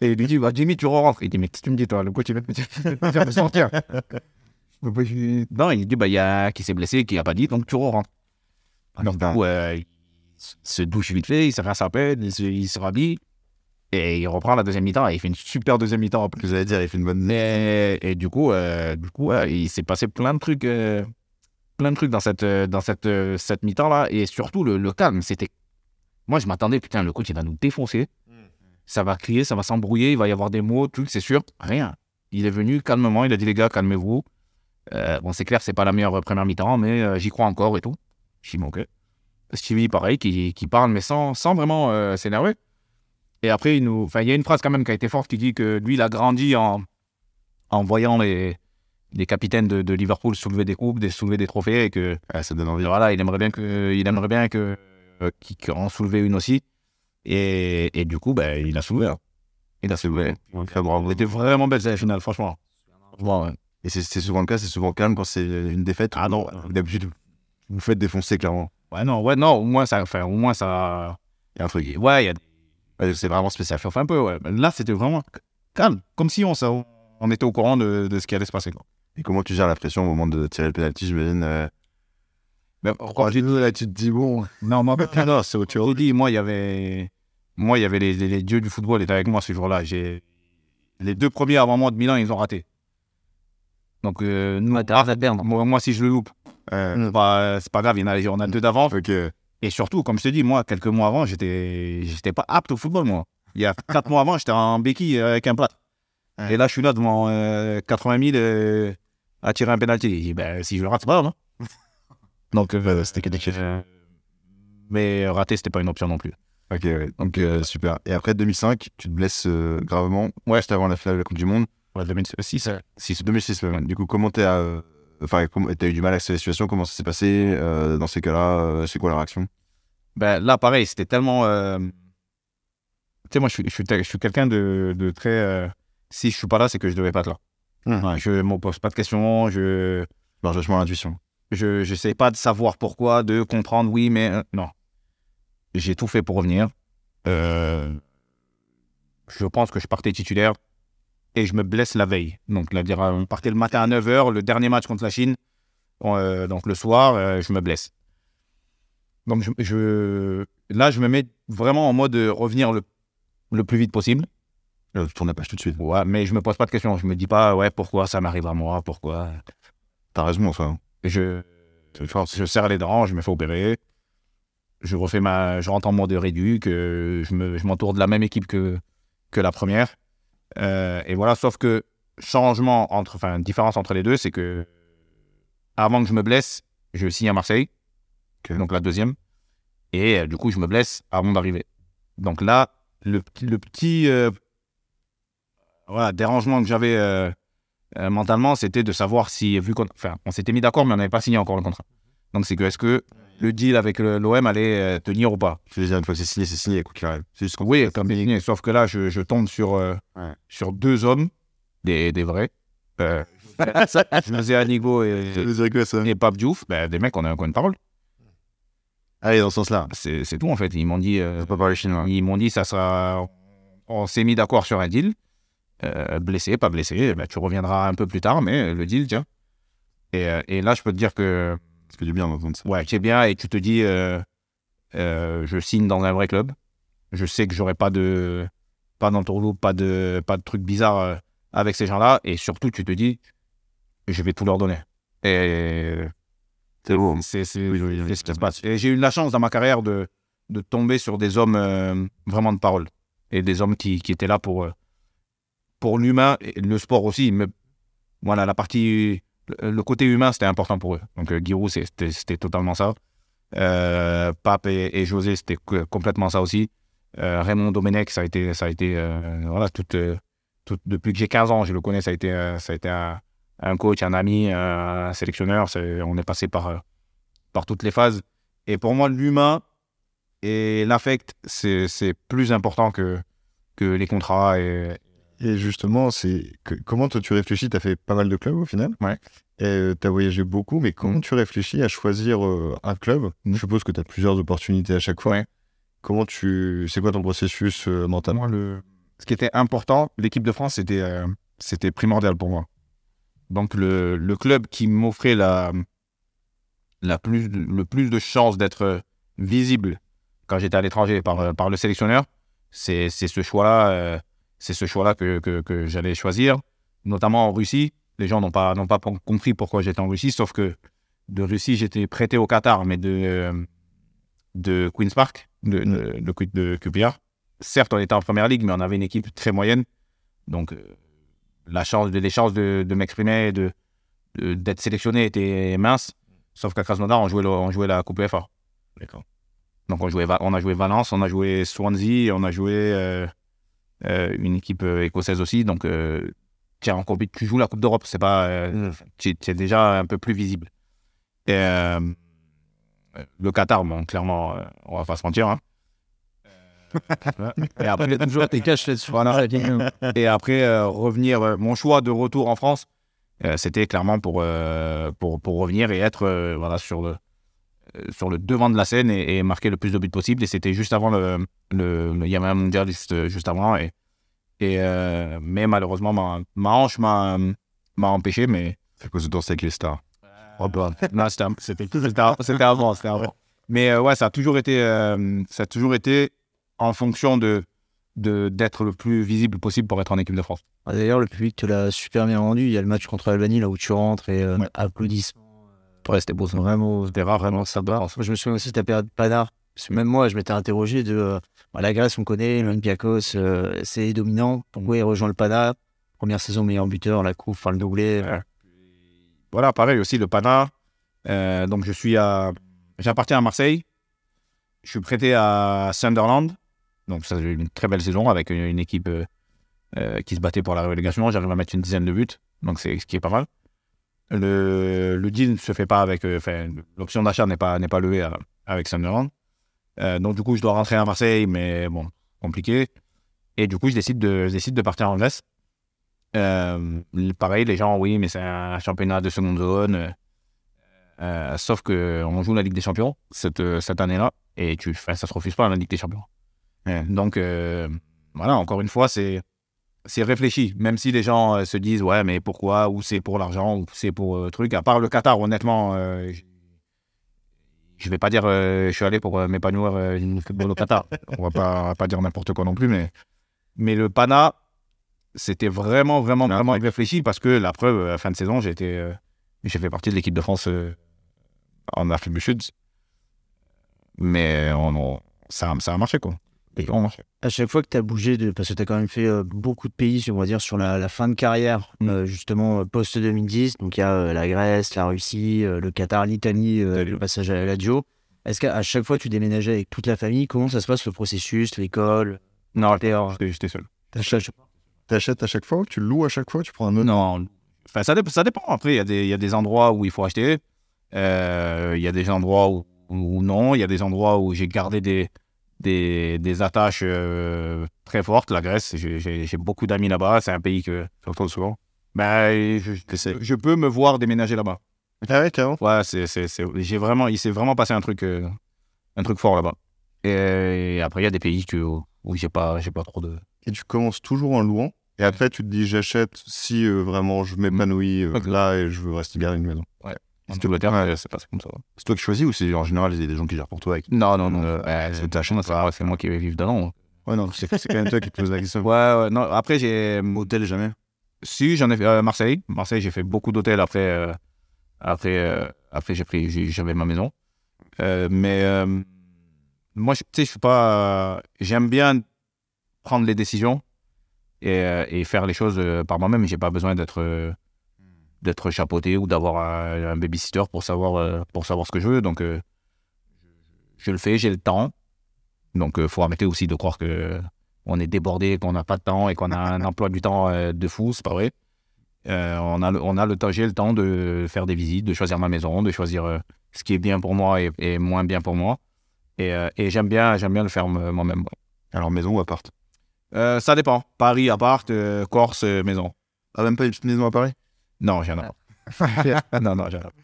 Et il lui dit, bah, Djimi, tu rentres. Il dit, mais qu'est-ce que tu me dis, toi? Le coach, il va me faire sortir. Non, il dit, bah, il y a qui s'est blessé, qui n'a pas dit, donc tu rentres. Alors du coup, il se douche vite fait, il se rince à peine, il se rhabille. Et il reprend la deuxième mi-temps, et il fait une super deuxième mi-temps. J'allais dire, il fait une bonne. Et du coup, il s'est passé plein de trucs dans cette mi-temps là, et surtout le calme. C'était, moi je m'attendais, putain, le coach il va nous défoncer, ça va crier, ça va s'embrouiller, il va y avoir des mots, trucs, c'est sûr. Rien. Il est venu calmement, il a dit les gars, calmez-vous. Bon, c'est clair, c'est pas la meilleure première mi-temps, mais j'y crois encore et tout. J'y manquais. Stevie pareil, qui parle mais sans vraiment s'énerver. Et après, il y a une phrase quand même qui a été forte, qui dit que lui, il a grandi en voyant les capitaines de Liverpool soulever des coupes, soulever des trophées, et que ça donne envie. Voilà, il aimerait bien en soulevait une aussi. Et du coup, ben, il a soulevé. Hein. Il a soulevé. C'était vraiment belle cette finale, franchement. Bon, ouais. Et c'est souvent le cas, c'est souvent calme quand c'est une défaite. Ah non, d'habitude, vous faites défoncer clairement. Ouais, non, au moins ça. Il y a un truc. Ouais, il y a. C'est vraiment spécial. Enfin, un peu, ouais. Là, c'était vraiment calme, comme si on était au courant de ce qui allait se passer. Quoi. Et comment tu gères la pression au moment de tirer le penalty, j'imagine là, tu te dis, bon... Non, non, c'est autre chose. Moi, il y avait les dieux du football étaient avec moi ce jour-là. Les deux premiers avant moi de Milan, ils ont raté. Donc, nous, t'as hâte à perdre. Moi, si je le loupe, c'est pas grave, on a deux d'avant. Okay. Et surtout, comme je te dis, moi, quelques mois avant, j'étais pas apte au football, moi. Il y a 4 mois avant, j'étais en béquille avec un plâtre. Ouais. Et là, je suis là devant 80 000 à tirer un penalty. Et ben, si je le rate, c'est pas grave, non? Donc, c'était quelque chose. Mais rater, c'était pas une option non plus. Ok, ouais. Donc, super. Et après 2005, tu te blesses gravement. Ouais, c'était avant la finale de la Coupe du Monde. Ouais, 2006. 2006, ouais. Du coup, comment t'es à... Enfin, t'as eu du mal à cette situation, comment ça s'est passé dans ces cas-là, c'est quoi la réaction? Ben là, pareil, c'était tellement... Tu sais, moi, je suis quelqu'un de très... Si je suis pas là, c'est que je devais pas être là. Ouais, je me pose pas de questions, je... Largement l'intuition. Je n'essaie pas de savoir pourquoi, de comprendre, oui, mais non. J'ai tout fait pour revenir. Je pense que je partais titulaire et je me blesse la veille. Donc, on partait le matin à 9h, le dernier match contre la Chine. Donc, le soir, je me blesse. Donc, là, je me mets vraiment en mode revenir le plus vite possible. Je tourne la page tout de suite. Ouais, mais je me pose pas de questions. Je me dis pas, ouais, pourquoi ça m'arrive à moi, pourquoi. T'as raison, enfin. Je serre les dents, je me fais opérer. Je rentre en mode réduc. Je m'entoure de la même équipe que la première. Et voilà, sauf que différence entre les deux, c'est que avant que je me blesse, je signe à Marseille. Okay. Donc la deuxième. Et du coup, je me blesse avant d'arriver. Donc là, le petit dérangement que j'avais mentalement, c'était de savoir si, vu qu'on on s'était mis d'accord, mais on n'avait pas signé encore le contrat. Donc c'est que, est-ce que le deal avec l'OM allait tenir ou pas ? Je veux dire, une fois que c'est signé, écoute, quand même. Oui, quand même signé. Sauf que là, je tombe sur deux hommes, des vrais. José Anigo et Pape Diouf, des mecs, on a encore une parole. Allez, dans ce sens-là. C'est tout, en fait. Ils m'ont dit... pas parler chinois. Ils m'ont dit, ça sera... On s'est mis d'accord sur un deal. Blessé, pas blessé, tu reviendras un peu plus tard, mais le deal, tiens. Et là, je peux te dire que... Ça fait du bien d'entendre ça. Ouais, c'est bien, et tu te dis, je signe dans un vrai club. Je sais que j'aurai pas d'entourloupe, pas de trucs bizarres avec ces gens-là. Et surtout, tu te dis, je vais tout leur donner. Et... C'est beau. C'est ce qui se passe. Et j'ai eu la chance dans ma carrière de tomber sur des hommes vraiment de parole. Et des hommes qui étaient là pour l'humain, et le sport aussi. Mais voilà, le côté humain, c'était important pour eux. Donc Guy Roux, c'était totalement ça. Pape et José, c'était complètement ça aussi. Raymond Domenech, ça a été voilà, depuis que j'ai 15 ans, je le connais, ça a été un coach, un ami, un sélectionneur, on est passé par toutes les phases. Et pour moi, l'humain et l'affect, c'est plus important que les contrats. Et justement, comment toi tu réfléchis ? Tu as fait pas mal de clubs au final. Ouais. Et tu as voyagé beaucoup, mais comment tu réfléchis à choisir un club ? Je suppose que tu as plusieurs opportunités à chaque fois. Ouais. C'est quoi ton processus mental ? Moi, ce qui était important, l'équipe de France, c'était primordial pour moi. Donc, le club qui m'offrait le plus de chances d'être visible quand j'étais à l'étranger par le sélectionneur, c'est ce choix-là, que j'allais choisir, notamment en Russie. Les gens n'ont pas compris pourquoi j'étais en Russie, sauf que de Russie, j'étais prêté au Qatar, mais de Queen's Park, de QPR. Certes, on était en première ligue, mais on avait une équipe très moyenne. Donc, les chances de m'exprimer, d'être sélectionné étaient minces. Sauf qu'à Krasnodar, on jouait la Coupe UEFA. D'accord. Donc on a joué Valence, on a joué Swansea, on a joué une équipe écossaise aussi. Donc tu joues la Coupe d'Europe, c'est pas, t'es déjà un peu plus visible. Et le Qatar, bon, clairement, on va pas se mentir. Hein. Et après, toujours tes caches là-dessus. Voilà. Et après, revenir. Mon choix de retour en France, c'était clairement pour revenir et être sur le devant de la scène et marquer le plus de buts possible. Et c'était juste avant il y avait un mondial juste avant. Mais malheureusement, ma hanche m'a empêché. Mais c'est à cause de danser avec les stars. Oh ben, non, c'était avant. Mais ouais, ça a toujours été en fonction d'être le plus visible possible pour être en équipe de France. D'ailleurs, le public te l'a super bien rendu. Il y a le match contre l'Albanie, là où tu rentres et applaudissements. Ouais, c'était beau. Vraiment, c'était rare, vraiment ça barre. Je me souviens aussi de ta période Panard. Parce que même moi, je m'étais interrogé de... la Grèce, on connaît, l'Olympiakos, c'est dominant. Pourquoi il rejoint le Panard ? Première saison, meilleur buteur, la coupe, le doublé. Ouais. Voilà, pareil aussi, le Panard. Donc, j'appartiens à Marseille. Je suis prêté à Sunderland. Donc, ça, j'ai eu une très belle saison avec une équipe qui se battait pour la relégation. J'arrive à mettre une dizaine de buts, donc c'est ce qui est pas mal. Le deal ne se fait pas avec... l'option d'achat n'est pas levée avec Sunderland. Donc, du coup, je dois rentrer à Marseille, mais bon, compliqué. Et du coup, je décide de partir en Grèce. Pareil, les gens, oui, mais c'est un championnat de seconde zone. Sauf qu'on joue la Ligue des Champions cette année-là, et ça se refuse pas à la Ligue des Champions. Donc, voilà, encore une fois, c'est réfléchi. Même si les gens se disent, ouais, mais pourquoi, ou c'est pour l'argent, ou c'est pour truc. À part le Qatar, honnêtement, je vais pas dire je suis allé pour m'épanouir au Qatar. On va pas dire n'importe quoi non plus, mais le Pana, c'était vraiment réfléchi, parce que la preuve, à la fin de saison, j'ai fait partie de l'équipe de France en Afrique du Sud. Mais ça a marché, quoi. À chaque fois que tu as bougé, parce que tu as quand même fait beaucoup de pays, on va dire, sur la fin de carrière, justement post-2010, donc il y a la Grèce, la Russie, le Qatar, l'Italie, le passage à l'Ajaccio. Est-ce qu'à chaque fois tu déménageais avec toute la famille? Comment ça se passe, le processus, l'école? Non, j'étais seul. T'achètes à chaque fois, tu loues à chaque fois, tu prends un autre? Non, enfin, ça dépend. Après, il y a des endroits où il faut acheter, il y a des endroits où non, il y a des endroits où j'ai gardé des attaches très fortes. La Grèce, j'ai beaucoup d'amis là-bas, c'est un pays que j'entends souvent. Ben, je peux me voir déménager là-bas. Ah ouais, carrément. Ouais, il s'est vraiment passé un truc fort là-bas. Et après, il y a des pays où j'ai pas trop de... Et tu commences toujours en louant, et après tu te dis j'achète si vraiment je m'épanouis là et je veux rester bien dans une maison. Ouais. C'est tout le terrain, c'est passé comme ça. Ouais. C'est toi qui choisis, ou c'est en général il y a des gens qui gèrent pour toi avec... Non. C'est ta chance, c'est moi qui vais vivre dedans. Ouais, non, c'est quand même toi qui te poses la question. Ouais, non, après j'ai... Hôtel, jamais? Si, j'en ai fait Marseille. Marseille, j'ai fait beaucoup d'hôtels après j'avais ma maison. Mais moi, tu sais, je suis pas... J'aime bien prendre les décisions et faire les choses par moi-même. J'ai pas besoin d'être chapeauté ou d'avoir un babysitter pour savoir ce que je veux. Donc, je le fais, j'ai le temps. Donc, faut arrêter aussi de croire qu'on est débordé, qu'on n'a pas de temps et qu'on a un emploi du temps de fou. C'est pas vrai. On a le temps, j'ai le temps de faire des visites, de choisir ma maison, de choisir ce qui est bien pour moi et moins bien pour moi. Et j'aime bien le faire moi-même. Alors, maison ou appart? Ça dépend. Paris, appart, Corse, maison. Ah, même pas une petite maison à Paris? Non, j'ai un appart. Non, j'ai un appart.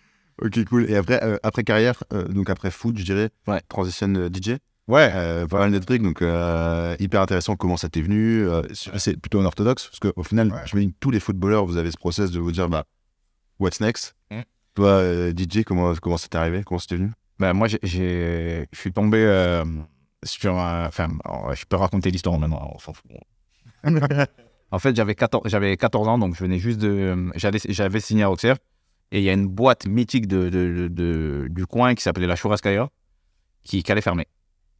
Ok, cool. Et après carrière, donc après foot, je dirais, ouais. Transition DJ. Ouais. Pas mal de trucs, donc hyper intéressant comment ça t'est venu. C'est plutôt un orthodoxe, parce qu'au final, je me dis que tous les footballeurs, vous avez ce process de vous dire, bah, what's next? Toi, DJ, comment ça t'est arrivé? Comment c'était venu? Bah, moi, je suis tombé... je peux raconter l'histoire maintenant, on s'en fout. En fait, j'avais 14 ans, donc je venais juste de... J'avais signé à Auxerre, et il y a une boîte mythique du coin qui s'appelait la Churrascaia, qui allait fermer.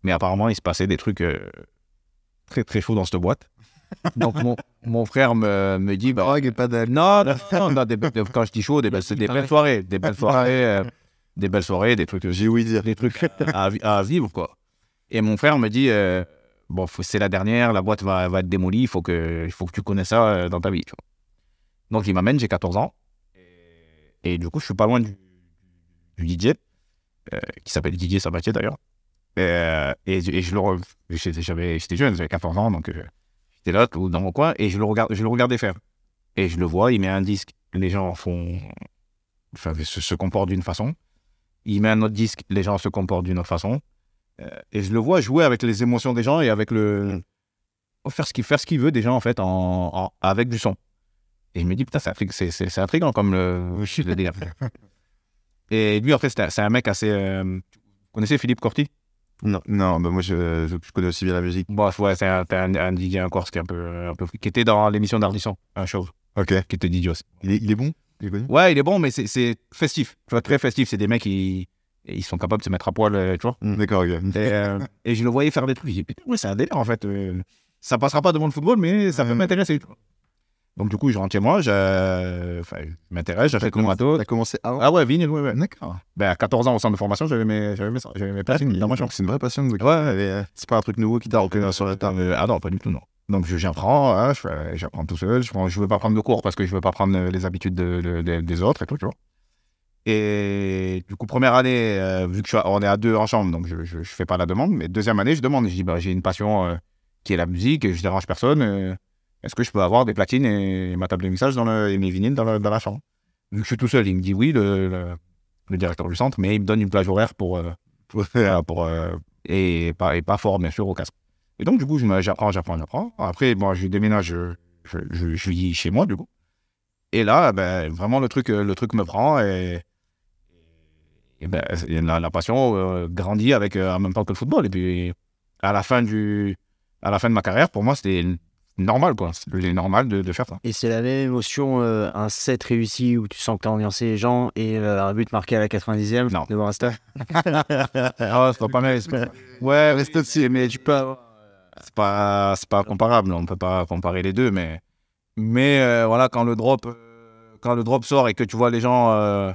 Mais apparemment, il se passait des trucs très très chauds dans cette boîte. Donc mon frère me dit... Bah, non, quand je dis chaud, c'est des belles soirées. Des trucs... J'ai ouï dire. Des trucs à vivre, quoi. Et mon frère me dit, bon, c'est la dernière, la boîte va être démolie, il faut que tu connaisses ça dans ta vie. Tu vois. Donc, il m'amène, j'ai 14 ans. Et du coup, je suis pas loin du Didier, qui s'appelle Didier Sabatier d'ailleurs. Et j'étais jeune, j'avais 14 ans, donc j'étais là, dans mon coin, et je le regardais faire. Et je le vois, il met un disque, les gens se comportent d'une façon. Il met un autre disque, les gens se comportent d'une autre façon. Et je le vois jouer avec les émotions des gens et avec le... Faire ce qu'il veut des gens, en fait, avec du son. Et je me dis, putain, c'est intriguant comme le délire. Et lui, en fait, c'est un mec assez... Vous connaissez Philippe Corti? Non, bah moi, je connais aussi bien la musique. Bon, ouais, c'est un DJ, un Corse qui est un peu... qui était dans l'émission d'Ardisson, un show. Ok. Qui était DJ aussi. Il est bon? Ouais, il est bon, mais c'est festif. Tu vois, très festif. C'est des mecs qui... Et ils sont capables de se mettre à poil, tu vois. D'accord, okay. Et je le voyais faire des trucs. J'ai dit, putain, ouais, c'est un délire, en fait. Ça passera pas devant le football, mais ça peut m'intéresser. Tu vois. Donc, du coup, je rentre chez moi, je m'intéresse, j'achète le matos. T'as commencé avant? Ah ouais, Vigne, ouais. D'accord. Ben, à 14 ans, au centre de formation, j'avais mes passions. C'est une vraie passion. Donc. Ouais, mais c'est pas un truc nouveau qui t'a reconnu sur la table. Ah non, pas du tout, non. Donc, j'apprends, hein, j'apprends tout seul. Je veux pas prendre de cours parce que je veux pas prendre les habitudes des autres et tout, tu vois. Et du coup, première année, vu qu'on est à deux en chambre, donc je fais pas la demande. Mais deuxième année, je demande. Je dis, bah, j'ai une passion qui est la musique, et je dérange personne. Est-ce que je peux avoir des platines et ma table de mixage et mes vinyles dans la chambre? Vu que je suis tout seul, il me dit oui. le directeur du centre, mais il me donne une plage horaire pour, et pas fort, bien sûr, au casque. Et donc, du coup, j'apprends. Après, bon, je déménage, je vis chez moi, du coup. Et là, ben, vraiment, le truc me prend et ben, la passion grandit avec, en même temps que le football. Et puis, à la fin de ma carrière, pour moi, c'était normal, quoi. C'était normal de faire ça. Et c'est la même émotion, un set réussi où tu sens que tu as ambiancé les gens et un but marqué à la 90e non. Devant un stade. Ah, c'est pas mal. Ouais, reste dessus, mais tu peux avoir... C'est pas comparable, on peut pas comparer les deux, mais voilà, quand le drop sort et que tu vois les gens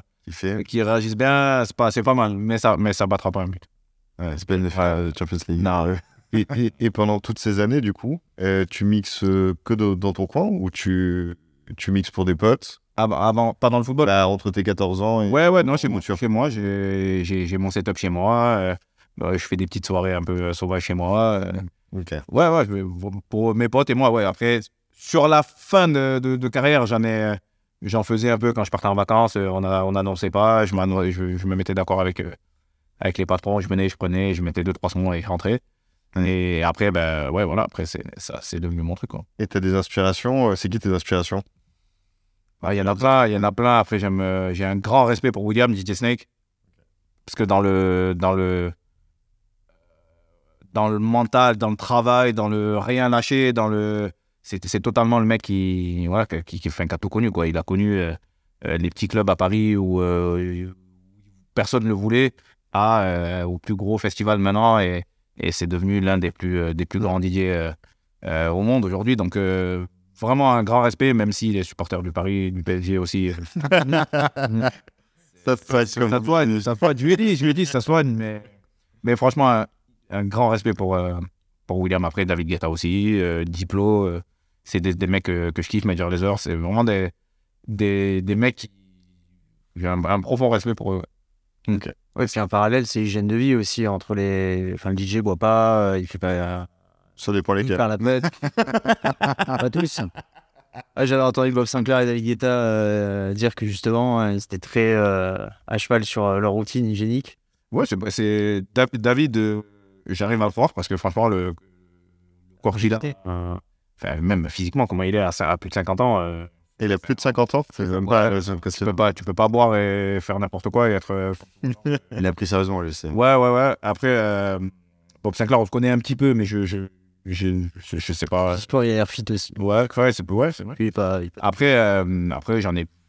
qui réagissent bien, c'est pas mal, mais ça battra pas un but. Ouais, c'est pas une Champions League. Non. Et pendant toutes ces années, du coup, tu mixes que dans ton coin ou tu mixes pour des potes? Ah bah, avant, pas dans le football. Là, entre tes 14 ans et... Ouais, non, chez moi, j'ai mon setup chez moi. Je fais des petites soirées un peu sauvages chez moi. Okay. Ouais, pour mes potes et moi, ouais. Après, sur la fin de carrière, j'en faisais un peu quand je partais en vacances. On n'annonçait pas, je me mettais d'accord avec les patrons. Je venais, je prenais, je mettais 2-3 sons et je rentrais. Et après, ben ouais, voilà. Après, c'est devenu mon truc, quoi. Et t'as des inspirations? C'est qui tes inspirations? Il y en a plein. Après, j'ai un grand respect pour William, DJ Snake, parce que dans le mental, dans le travail, dans le rien lâcher, c'est totalement le mec qui a tout connu, quoi. Il a connu les petits clubs à Paris où personne ne le voulait, au plus gros festival maintenant, et c'est devenu l'un des plus grands DJ au monde aujourd'hui. Donc vraiment un grand respect, même s'il est supporter du Paris, du PSG aussi. Ça soigne. Je lui ai dit, ça soigne, mais franchement. Un grand respect pour William. Après, David Guetta aussi, Diplo, c'est des mecs que je kiffe, Major Lazer, c'est vraiment des mecs qui... J'ai un profond respect pour eux. Ouais. Okay. Ouais, c'est un parallèle, c'est l'hygiène de vie aussi, entre les... Enfin, le DJ boit pas, il fait pas... Ça dépend lesquels. Il fait la pas tous. Ouais, j'avais entendu Bob Sinclair et David Guetta dire que justement, c'était très à cheval sur leur routine hygiénique. Ouais, c'est David... J'arrive à le voir parce que franchement, le corps qu'il a, même physiquement, comment il est à plus de 50 ans. Il a plus de 50 ans, c'est même pas impressionnant. Tu peux pas boire et faire n'importe quoi et être. Il a pris sérieusement, je sais. Ouais. Après, Bob Sinclair, on se connaît un petit peu, mais je sais pas. Sport et air fit aussi. Ouais, c'est vrai. Après,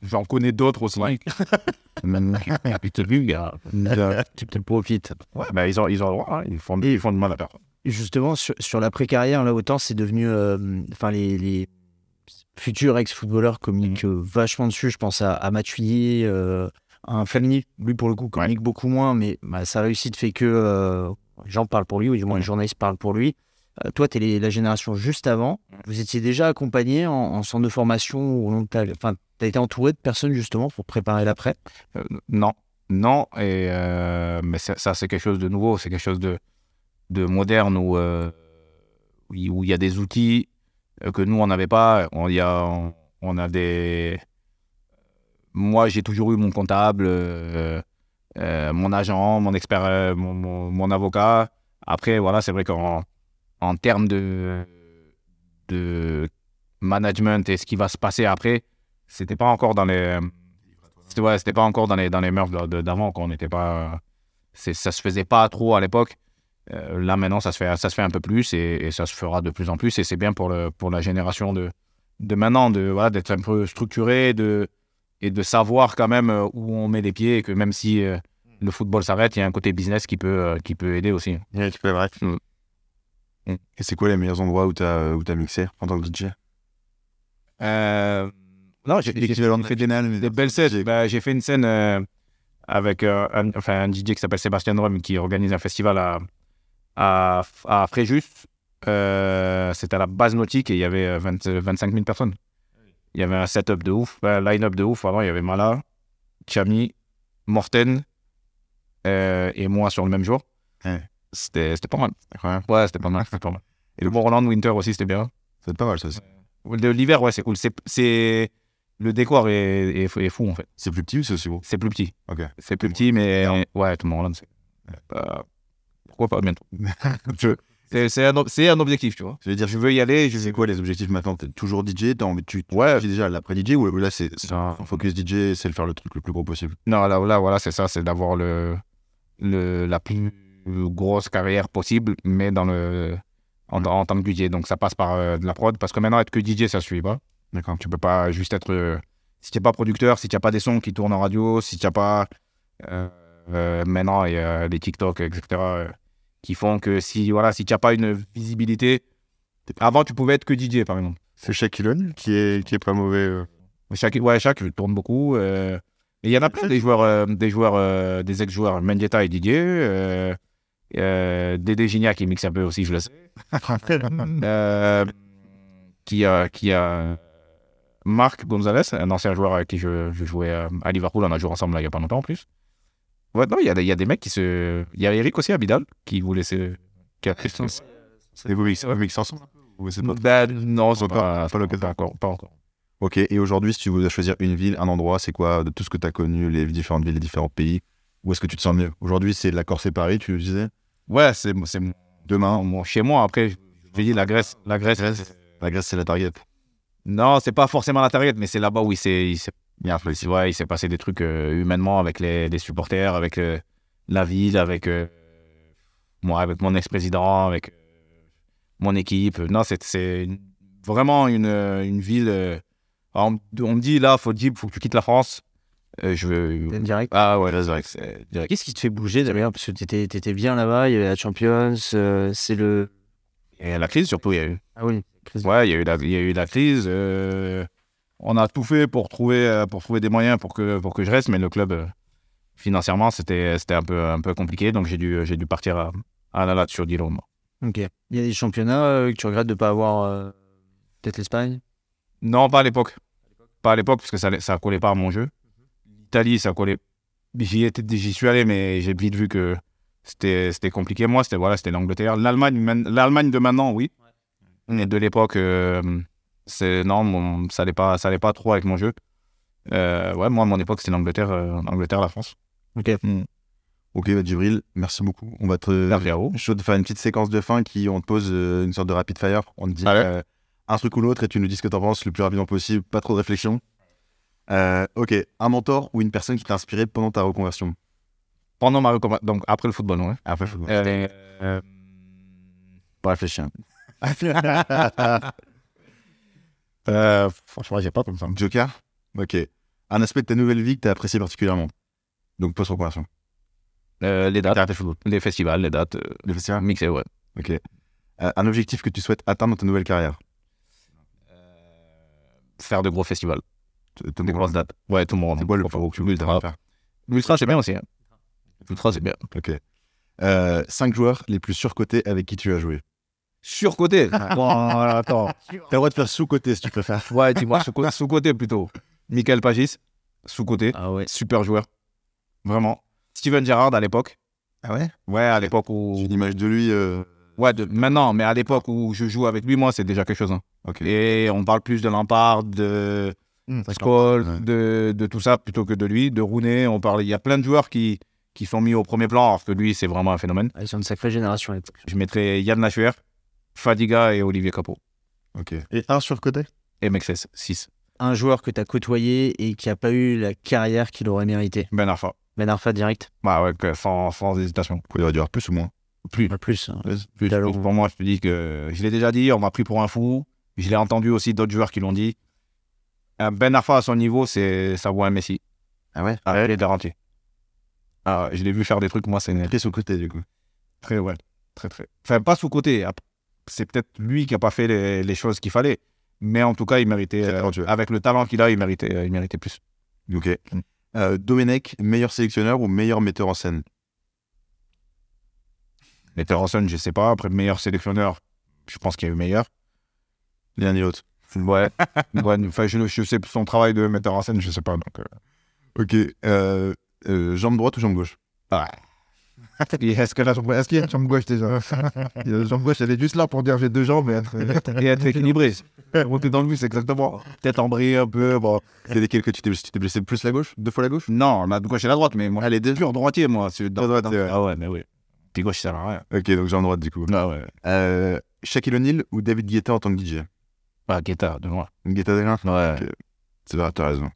j'en connais d'autres aussi. Tu profites. Ouais, bah ils ont le droit, hein. Ils font de mal à personne. Justement, sur l'après-carrière, là, autant c'est devenu... Enfin, les futurs ex-footballeurs communiquent vachement dessus. Je pense à Matuidi, à un Flamini. Lui, pour le coup, communique beaucoup moins, mais sa réussite fait que les gens parlent pour lui, ou du moins les journalistes parlent pour lui. Toi, tu es la génération juste avant. Vous étiez déjà accompagné en centre de formation au long de ta... Enfin, t'as été entouré de personnes justement pour préparer l'après? Non. Et mais ça, c'est quelque chose de nouveau, c'est quelque chose de moderne où il y a des outils que nous on n'avait pas. On a des. Moi, j'ai toujours eu mon comptable, mon agent, mon expert, mon avocat. Après, voilà, c'est vrai qu'en termes de management et ce qui va se passer après. C'était pas encore dans les c'était pas encore dans les mœurs d'avant, qu'on n'était pas ça se faisait pas trop à l'époque. Là maintenant ça se fait un peu plus et ça se fera de plus en plus, et c'est bien pour la génération de maintenant, de voilà, d'être un peu structuré, de savoir quand même où on met les pieds, et que même si le football s'arrête, il y a un côté business qui peut aider aussi. Ouais, c'est vrai. Et c'est quoi les meilleurs endroits où t'as mixé en tant que DJ? Non, j'ai fait des belles scènes. J'ai fait une scène avec un DJ qui s'appelle Sébastien Drum, qui organise un festival à Fréjus. C'était à la base nautique et il y avait 25 000 personnes. Il y avait un setup de ouf, un line-up de ouf. Avant, il y avait Mala, Chami, Morten et moi sur le même jour. Ouais. C'était pas mal. Ouais, c'était pas mal. Et le Roland Winter aussi, c'était bien. C'était pas mal, ça aussi. L'hiver, ouais, c'est cool. C'est Le décor est fou en fait. C'est plus petit ou c'est aussi beau? C'est plus petit. Ok. C'est plus petit, mais ouais, tout le monde là. Pourquoi pas bientôt? C'est un objectif, tu vois. C'est-à-dire, je veux y aller. Je sais quoi les objectifs maintenant? T'es toujours DJ? T'as envie de ouais. Tu es déjà l'après DJ ou là c'est un focus DJ, c'est de faire le truc le plus gros possible? Non, là voilà, c'est ça, c'est d'avoir la plus grosse carrière possible, mais dans en termes de DJ. Donc ça passe par de la prod, parce que maintenant être que DJ ça suffit pas. D'accord. Tu peux pas juste être si t'es pas producteur, si t'as pas des sons qui tournent en radio, si t'as pas maintenant il y a les TikTok etc. Qui font que si tu n'as pas une visibilité... Avant, tu pouvais être que DJ, par exemple. C'est Shaquille qui est pas mauvais. Shaq tourne beaucoup. Et il y en a plein, des joueurs, des ex-joueurs. Mendieta est DJ. Dédé Gignac, qui mixe un peu aussi, je le sais. Qui a Marc Gonzalez, un ancien joueur avec qui je jouais à Liverpool. On a joué ensemble là, il n'y a pas longtemps, en plus. Ouais, non, il y a des mecs qui se... Il y a Eric aussi à Bidal qui voulait se... Et vous mixez ensemble? Non, c'est pas le cas. Pas encore. Ok, et aujourd'hui, si tu voulais choisir une ville, un endroit, c'est quoi de tout ce que tu as connu, les différentes villes, les différents pays? Où est-ce que tu te sens mieux? Aujourd'hui, c'est la Corse et Paris, tu le disais? Ouais, c'est demain. Chez moi, après, je dis la Grèce. La Grèce, c'est la target. Non, c'est pas forcément la target, mais c'est là-bas où il s'est passé des trucs humainement avec les supporters, avec la ville, avec moi, avec mon ex-président, avec mon équipe. Non, c'est vraiment une ville. On me dit là, faut que tu quittes la France. Direct. Ah ouais, là, direct. Qu'est-ce qui te fait bouger d'ailleurs? Parce que t'étais bien là-bas. Il y avait la Champions. Et la crise surtout, il y a eu. Ah oui. Crise. Ouais, il y a eu la crise. On a tout fait pour trouver des moyens pour que je reste, mais le club financièrement c'était un peu compliqué, donc j'ai dû partir à la latte sur Dilo. Ok. Il y a des championnats que tu regrettes de pas avoir peut-être l'Espagne? Non, pas à l'époque parce que ça collait pas à mon jeu. L'Italie ça collait. J'y suis allé, mais j'ai vite vu que c'était compliqué. Moi c'était l'Angleterre, l'Allemagne de maintenant, oui, mais de l'époque. Non, ça allait pas trop avec mon jeu. Ouais, moi, à mon époque, c'était l'Angleterre, la France. Ok. Ok, Djibril, merci beaucoup. On va te chaud de faire une petite séquence de fin on te pose une sorte de rapid fire. On te dit un truc ou l'autre et tu nous dis ce que t'en penses le plus rapidement possible, pas trop de réflexion. Ok, un mentor ou une personne qui t'a inspiré pendant ta reconversion? Pendant ma reconversion, donc après le football, ouais. Après le football. Pas réfléchir. Franchement, j'ai pas comme ça. Joker? Ok. Un aspect de ta nouvelle vie que t'as apprécié particulièrement? Donc, post-reconversion. Les dates. Les festivals, les dates. Les festivals? Mixés, ouais. Ok. Un objectif que tu souhaites atteindre dans ta nouvelle carrière? Faire de gros festivals. Des grosses dates. Ouais, tout le monde. C'est quoi le plus gros que tu veux faire? L'Ultra, c'est bien aussi. L'Ultra, c'est bien. Ok. 5 joueurs les plus surcotés avec qui tu as joué? Surcoté. Bon, attends. T'as le droit de faire sous-côté si tu préfères. Ouais, dis-moi, sous-côté plutôt. Michael Pagis, sous-côté. Ah ouais. Super joueur. Vraiment. Steven Gerrard à l'époque. Ah ouais? Ouais, à l'époque où. J'ai une image de lui. Ouais, maintenant, mais à l'époque où je joue avec lui, moi, c'est déjà quelque chose. Hein. Okay. Et on parle plus de Lampard, de Scholes, de tout ça, plutôt que de lui, de Rooney. On parle. Il y a plein de joueurs qui sont mis au premier plan, alors que lui, c'est vraiment un phénomène. Ils sont une sacrée génération à l'époque. Je mettrais Yann Lachuer, Fadiga et Olivier Capot. Ok. Et un surcoté? Et Mexès, 6. Un joueur que tu as côtoyé et qui n'a pas eu la carrière qu'il aurait mérité? Ben Arfa. Ben Arfa direct? Bah ouais, sans hésitation. Il aurait dû avoir plus ou moins? Plus. Hein. Plus. Pour moi, je te dis que je l'ai déjà dit, on m'a pris pour un fou. Je l'ai entendu aussi d'autres joueurs qui l'ont dit. Ben Arfa à son niveau, ça vaut un Messi. Ah ouais? Ah, il est garanti. Ah, je l'ai vu faire des trucs, moi, c'est net. Très sous-côté, du coup. Très, ouais. Très. Enfin, pas sous-côté. C'est peut-être lui qui n'a pas fait les choses qu'il fallait. Mais en tout cas, il méritait, avec le talent qu'il a, il méritait plus. Ok. Domenech, meilleur sélectionneur ou meilleur metteur en scène? Metteur en scène, je ne sais pas. Après, meilleur sélectionneur, je pense qu'il y a eu meilleur. L'un et l'autre. Ouais. Enfin, je sais son travail de metteur en scène, je ne sais pas. Donc, Ok. Jambe droite ou jambe gauche? Ouais. Est-ce qu'il y a une jambe gauche déjà? La jambe gauche, elle est juste là pour dire j'ai deux jambes et être équilibré. Monter dans le bus, exactement. Peut-être embrayer un peu. Bon. C'est lesquels que tu t'es blessé plus la gauche? Deux fois la gauche? Non, la gauche et la droite, mais moi, elle est pure droitier, moi. Ah ouais, mais oui. Puis gauche, ça sert à rien. Ok, donc j'ai en droite du coup. Ah ouais. Shaquille O'Neal ou David Guetta en tant que DJ? Ah, Guetta, de loin. Guetta de loin? Ouais. Okay. C'est vrai, t'as raison.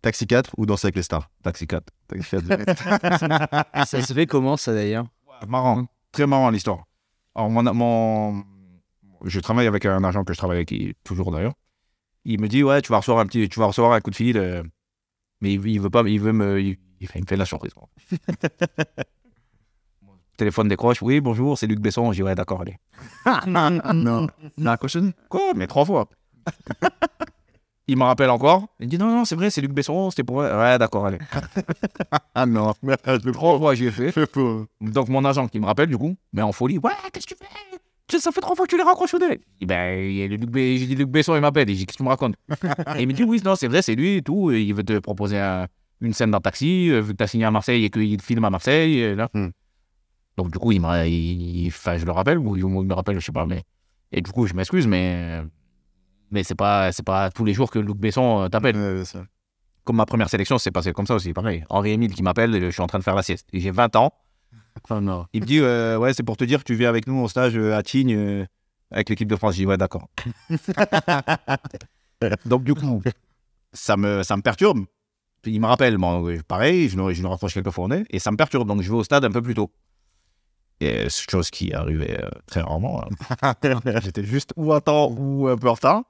Taxi 4 ou Danser avec les stars? Taxi 4. Taxi 4. Ça se fait comment ça d'ailleurs? Ouais, marrant, très marrant l'histoire. Alors je travaille avec un agent que je travaille avec toujours d'ailleurs. Il me dit ouais tu vas recevoir un coup de fil, mais il veut pas, il me fait la surprise. Téléphone décroche, oui bonjour c'est Luc Besson, je dis ouais d'accord allez. Non. La cochonne? Quoi? Mais 3 fois. Il me rappelle encore. Il dit non, c'est vrai, c'est Luc Besson, c'était pour... Ouais, d'accord, allez. Ah non, je prends. 3 fois, j'ai fait. Donc mon agent qui me rappelle, du coup, mais en folie, ouais, qu'est-ce que tu fais? Ça fait 3 fois que tu l'as raccroché. J'ai dit Luc Besson, il m'appelle. Et j'ai dit, qu'est-ce que tu me racontes? Et il me dit, oui, non, c'est vrai, c'est lui et tout. Il veut te proposer une scène dans Taxi, vu que t'as signé à Marseille et qu'il filme à Marseille. Là. Donc du coup, je le rappelle, ou il me rappelle, je sais pas, mais... Et du coup, je m'excuse, mais... Mais c'est pas tous les jours que Luc Besson t'appelle. Ouais, comme ma première sélection, c'est passé comme ça aussi, pareil. Henri Émile qui m'appelle, je suis en train de faire la sieste. Et j'ai 20 ans. Oh non. Il me dit, ouais, c'est pour te dire que tu viens avec nous en stage à Tignes avec l'équipe de France. Je dis, ouais, d'accord. Donc, du coup, ça me perturbe. Il me rappelle, bon, pareil, je le raccroche quelques fois au nez, et ça me perturbe. Donc, je vais au stade un peu plus tôt. Et chose qui arrivait très rarement. Hein. J'étais juste ou à temps ou un peu en retard.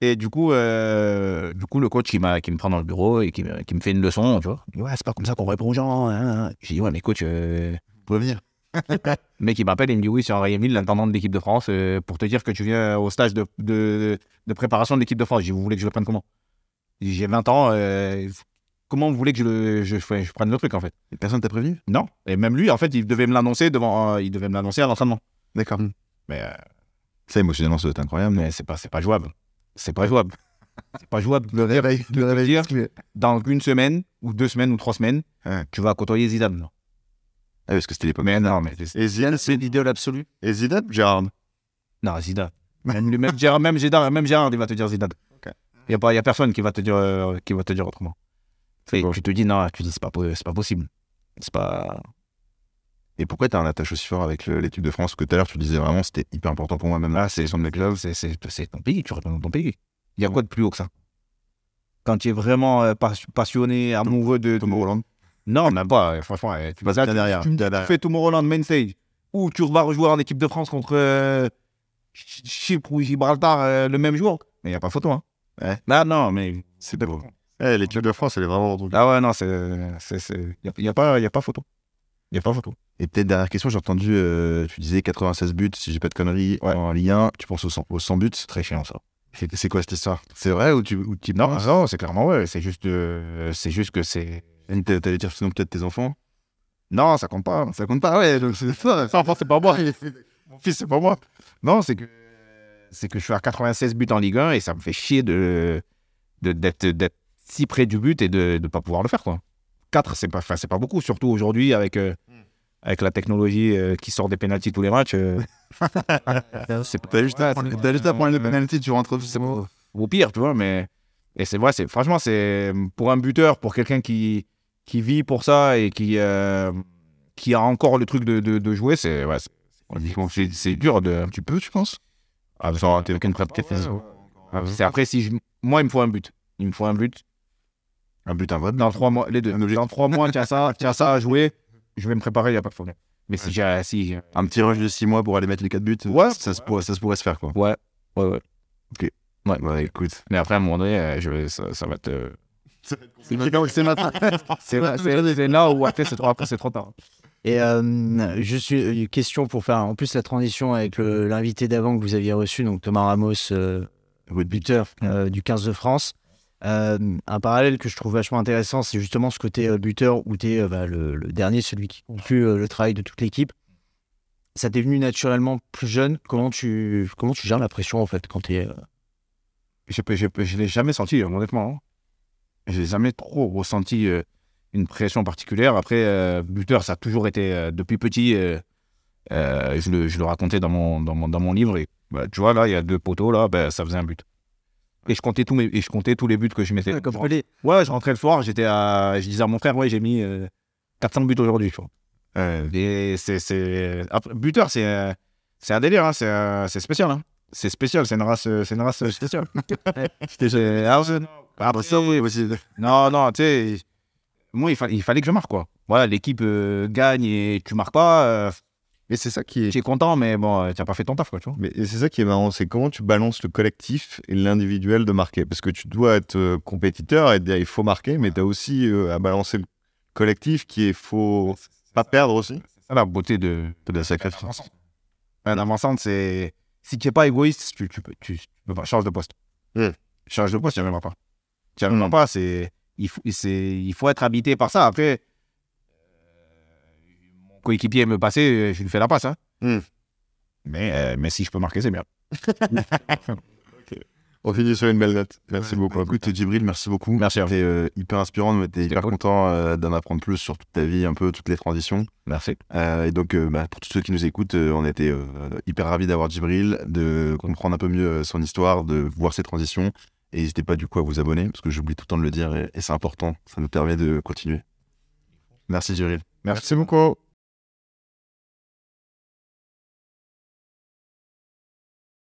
Et du coup, le coach qui me prend dans le bureau et qui me fait une leçon, tu vois. Il dit, ouais, c'est pas comme ça qu'on répond aux gens. Hein. J'ai dit, ouais, mais coach, vous pouvez venir. Le mec, il m'appelle et il me dit, oui, c'est Henri Émile, l'intendant de l'équipe de France, pour te dire que tu viens au stage de préparation de l'équipe de France. J'ai dit, vous voulez que je le prenne comment? J'ai 20 ans, comment vous voulez que je prenne le truc, en fait? Et personne t'a prévenu? Non. Et même lui, en fait, il devait me l'annoncer à l'entraînement. D'accord. Mais ça, émotionnellement, c'est incroyable. Mais c'est pas jouable. C'est pas jouable. C'est pas jouable. Le réveil. Dire que dans 1 semaine, ou 2 semaines, ou 3 semaines, tu vas côtoyer Zidane. Non. Ah, parce que c'était l'époque. Mais non, mais. Et Zidane, c'est l'idole absolue. Et Zidane, Gerrard. Non, Zidane. Même Gerrard, il va te dire Zidane. Okay. Il y a personne qui va te dire autrement. Et bon. Tu te dis non, c'est pas possible. C'est pas. Et pourquoi tu as un attache aussi fort avec l'équipe de France? Que tout à l'heure, tu disais vraiment, c'était hyper important pour moi, même là, c'est les sons de mes clubs, c'est ton pays, tu représentes ton pays. Il y a quoi de plus haut que ça? Quand tu es vraiment passionné, amoureux de... Tomorrowland? Non, même pas, franchement. Tu passes derrière. Tu fais Tomorrowland, main stage, ou tu vas rejouer en équipe de France contre Chypre ou Gibraltar le même jour. Mais il n'y a pas photo, hein. Ouais. Là, non, mais c'est pas beau. Eh, l'équipe de France, elle est vraiment... Ah ouais, non, il n'y a pas photo. Il n'y a pas photo. Et peut-être dernière question, j'ai entendu, tu disais 96 buts, si j'ai pas de conneries, ouais. En Ligue 1, tu penses aux 100 buts, c'est très chiant ça. C'est quoi cette histoire? C'est vrai ou tu non, non, c'est clairement ouais, c'est juste que c'est... T'allais dire sinon peut-être tes enfants? Non, ça compte pas, ouais, ça enfin c'est pas moi, mon fils c'est pas moi. Non, c'est que je suis à 96 buts en Ligue 1 et ça me fait chier d'être si près du but et de pas pouvoir le faire quoi. 4, c'est pas beaucoup, surtout aujourd'hui avec... Avec la technologie qui sort des pénaltys tous les matchs. T'as juste à prendre le pénalty, tu rentres. C'est bon. Au pire, tu vois, mais. Et c'est vrai, franchement, c'est pour un buteur, pour quelqu'un qui vit pour ça et qui a encore le truc de jouer, c'est. Ouais, c'est dur un petit peu, tu penses? Ah, sans rater aucune prep. Après, moi, il me faut un but. Il me faut un but. Un but, un vrai. Dans 3 mois, les deux. Dans 3 mois, tiens ça à jouer. Je vais me préparer, il n'y a pas de problème. Mais ouais. si j'ai un petit rush de 6 mois pour aller mettre les 4 buts, ouais, ça se pourrait se faire, quoi. Ouais. Ok. Ouais, écoute. Mais après, à un moment donné, ça va te... C'est maintenant. C'est là où après, c'est trop tard. Et une question pour faire en plus la transition avec l'invité d'avant que vous aviez reçu, donc Thomas Ramos, buteur du 15 de France. Un parallèle que je trouve vachement intéressant, c'est justement ce côté buteur où t'es le dernier, celui qui conclut le travail de toute l'équipe. Ça t'est venu naturellement plus jeune. Comment tu gères la pression en fait quand t'es... Je l'ai jamais senti honnêtement. Hein. Je l'ai jamais trop ressenti. une pression particulière. Après, buteur, ça a toujours été, depuis petit, je le racontais dans mon livre. Et, bah, tu vois, là, il y a deux poteaux, là, bah, ça faisait un but. Et je comptais tous les buts que je mettais. Ouais, comme je rentrais le soir, je disais à mon frère, ouais, j'ai mis 400 buts aujourd'hui. Tu vois. Et c'est... Après, buteur, c'est un délire, hein, c'est spécial. Hein. C'est spécial, c'est une race spéciale. Non, tu sais, moi, il fallait que je marque, quoi. Voilà, l'équipe gagne et tu marques pas. Et c'est ça qui est... Tu es content, mais bon, tu n'as pas fait ton taf, quoi, tu vois. Mais c'est ça qui est marrant, c'est comment tu balances le collectif et l'individuel de marquer. Parce que tu dois être compétiteur et te dire, il faut marquer, mais tu as aussi à balancer le collectif qui est faut c'est pas ça, perdre aussi. C'est ça la beauté de la sacrifice. Un avançante, c'est... Si tu n'es pas égoïste, tu peux pas. Change de poste. Mmh. Change de poste, tu n'y arriveras pas. Tu n'y arriveras pas, il faut être habité par ça. Après, mon coéquipier me passait, je lui fais la passe. Hein. Mmh. Mais si je peux marquer, c'est bien. Okay. On finit sur une belle note. Merci beaucoup. Écoute, Djibril, merci beaucoup. Merci à vous. C'était hyper inspirant. On était hyper content d'en apprendre plus sur toute ta vie, un peu toutes les transitions. Merci. Et donc, pour tous ceux qui nous écoutent, on était hyper ravis d'avoir Djibril, de comprendre un peu mieux son histoire, de voir ses transitions. Et n'hésitez pas du coup à vous abonner, parce que j'oublie tout le temps de le dire et c'est important. Ça nous permet de continuer. Merci Djibril. Merci beaucoup.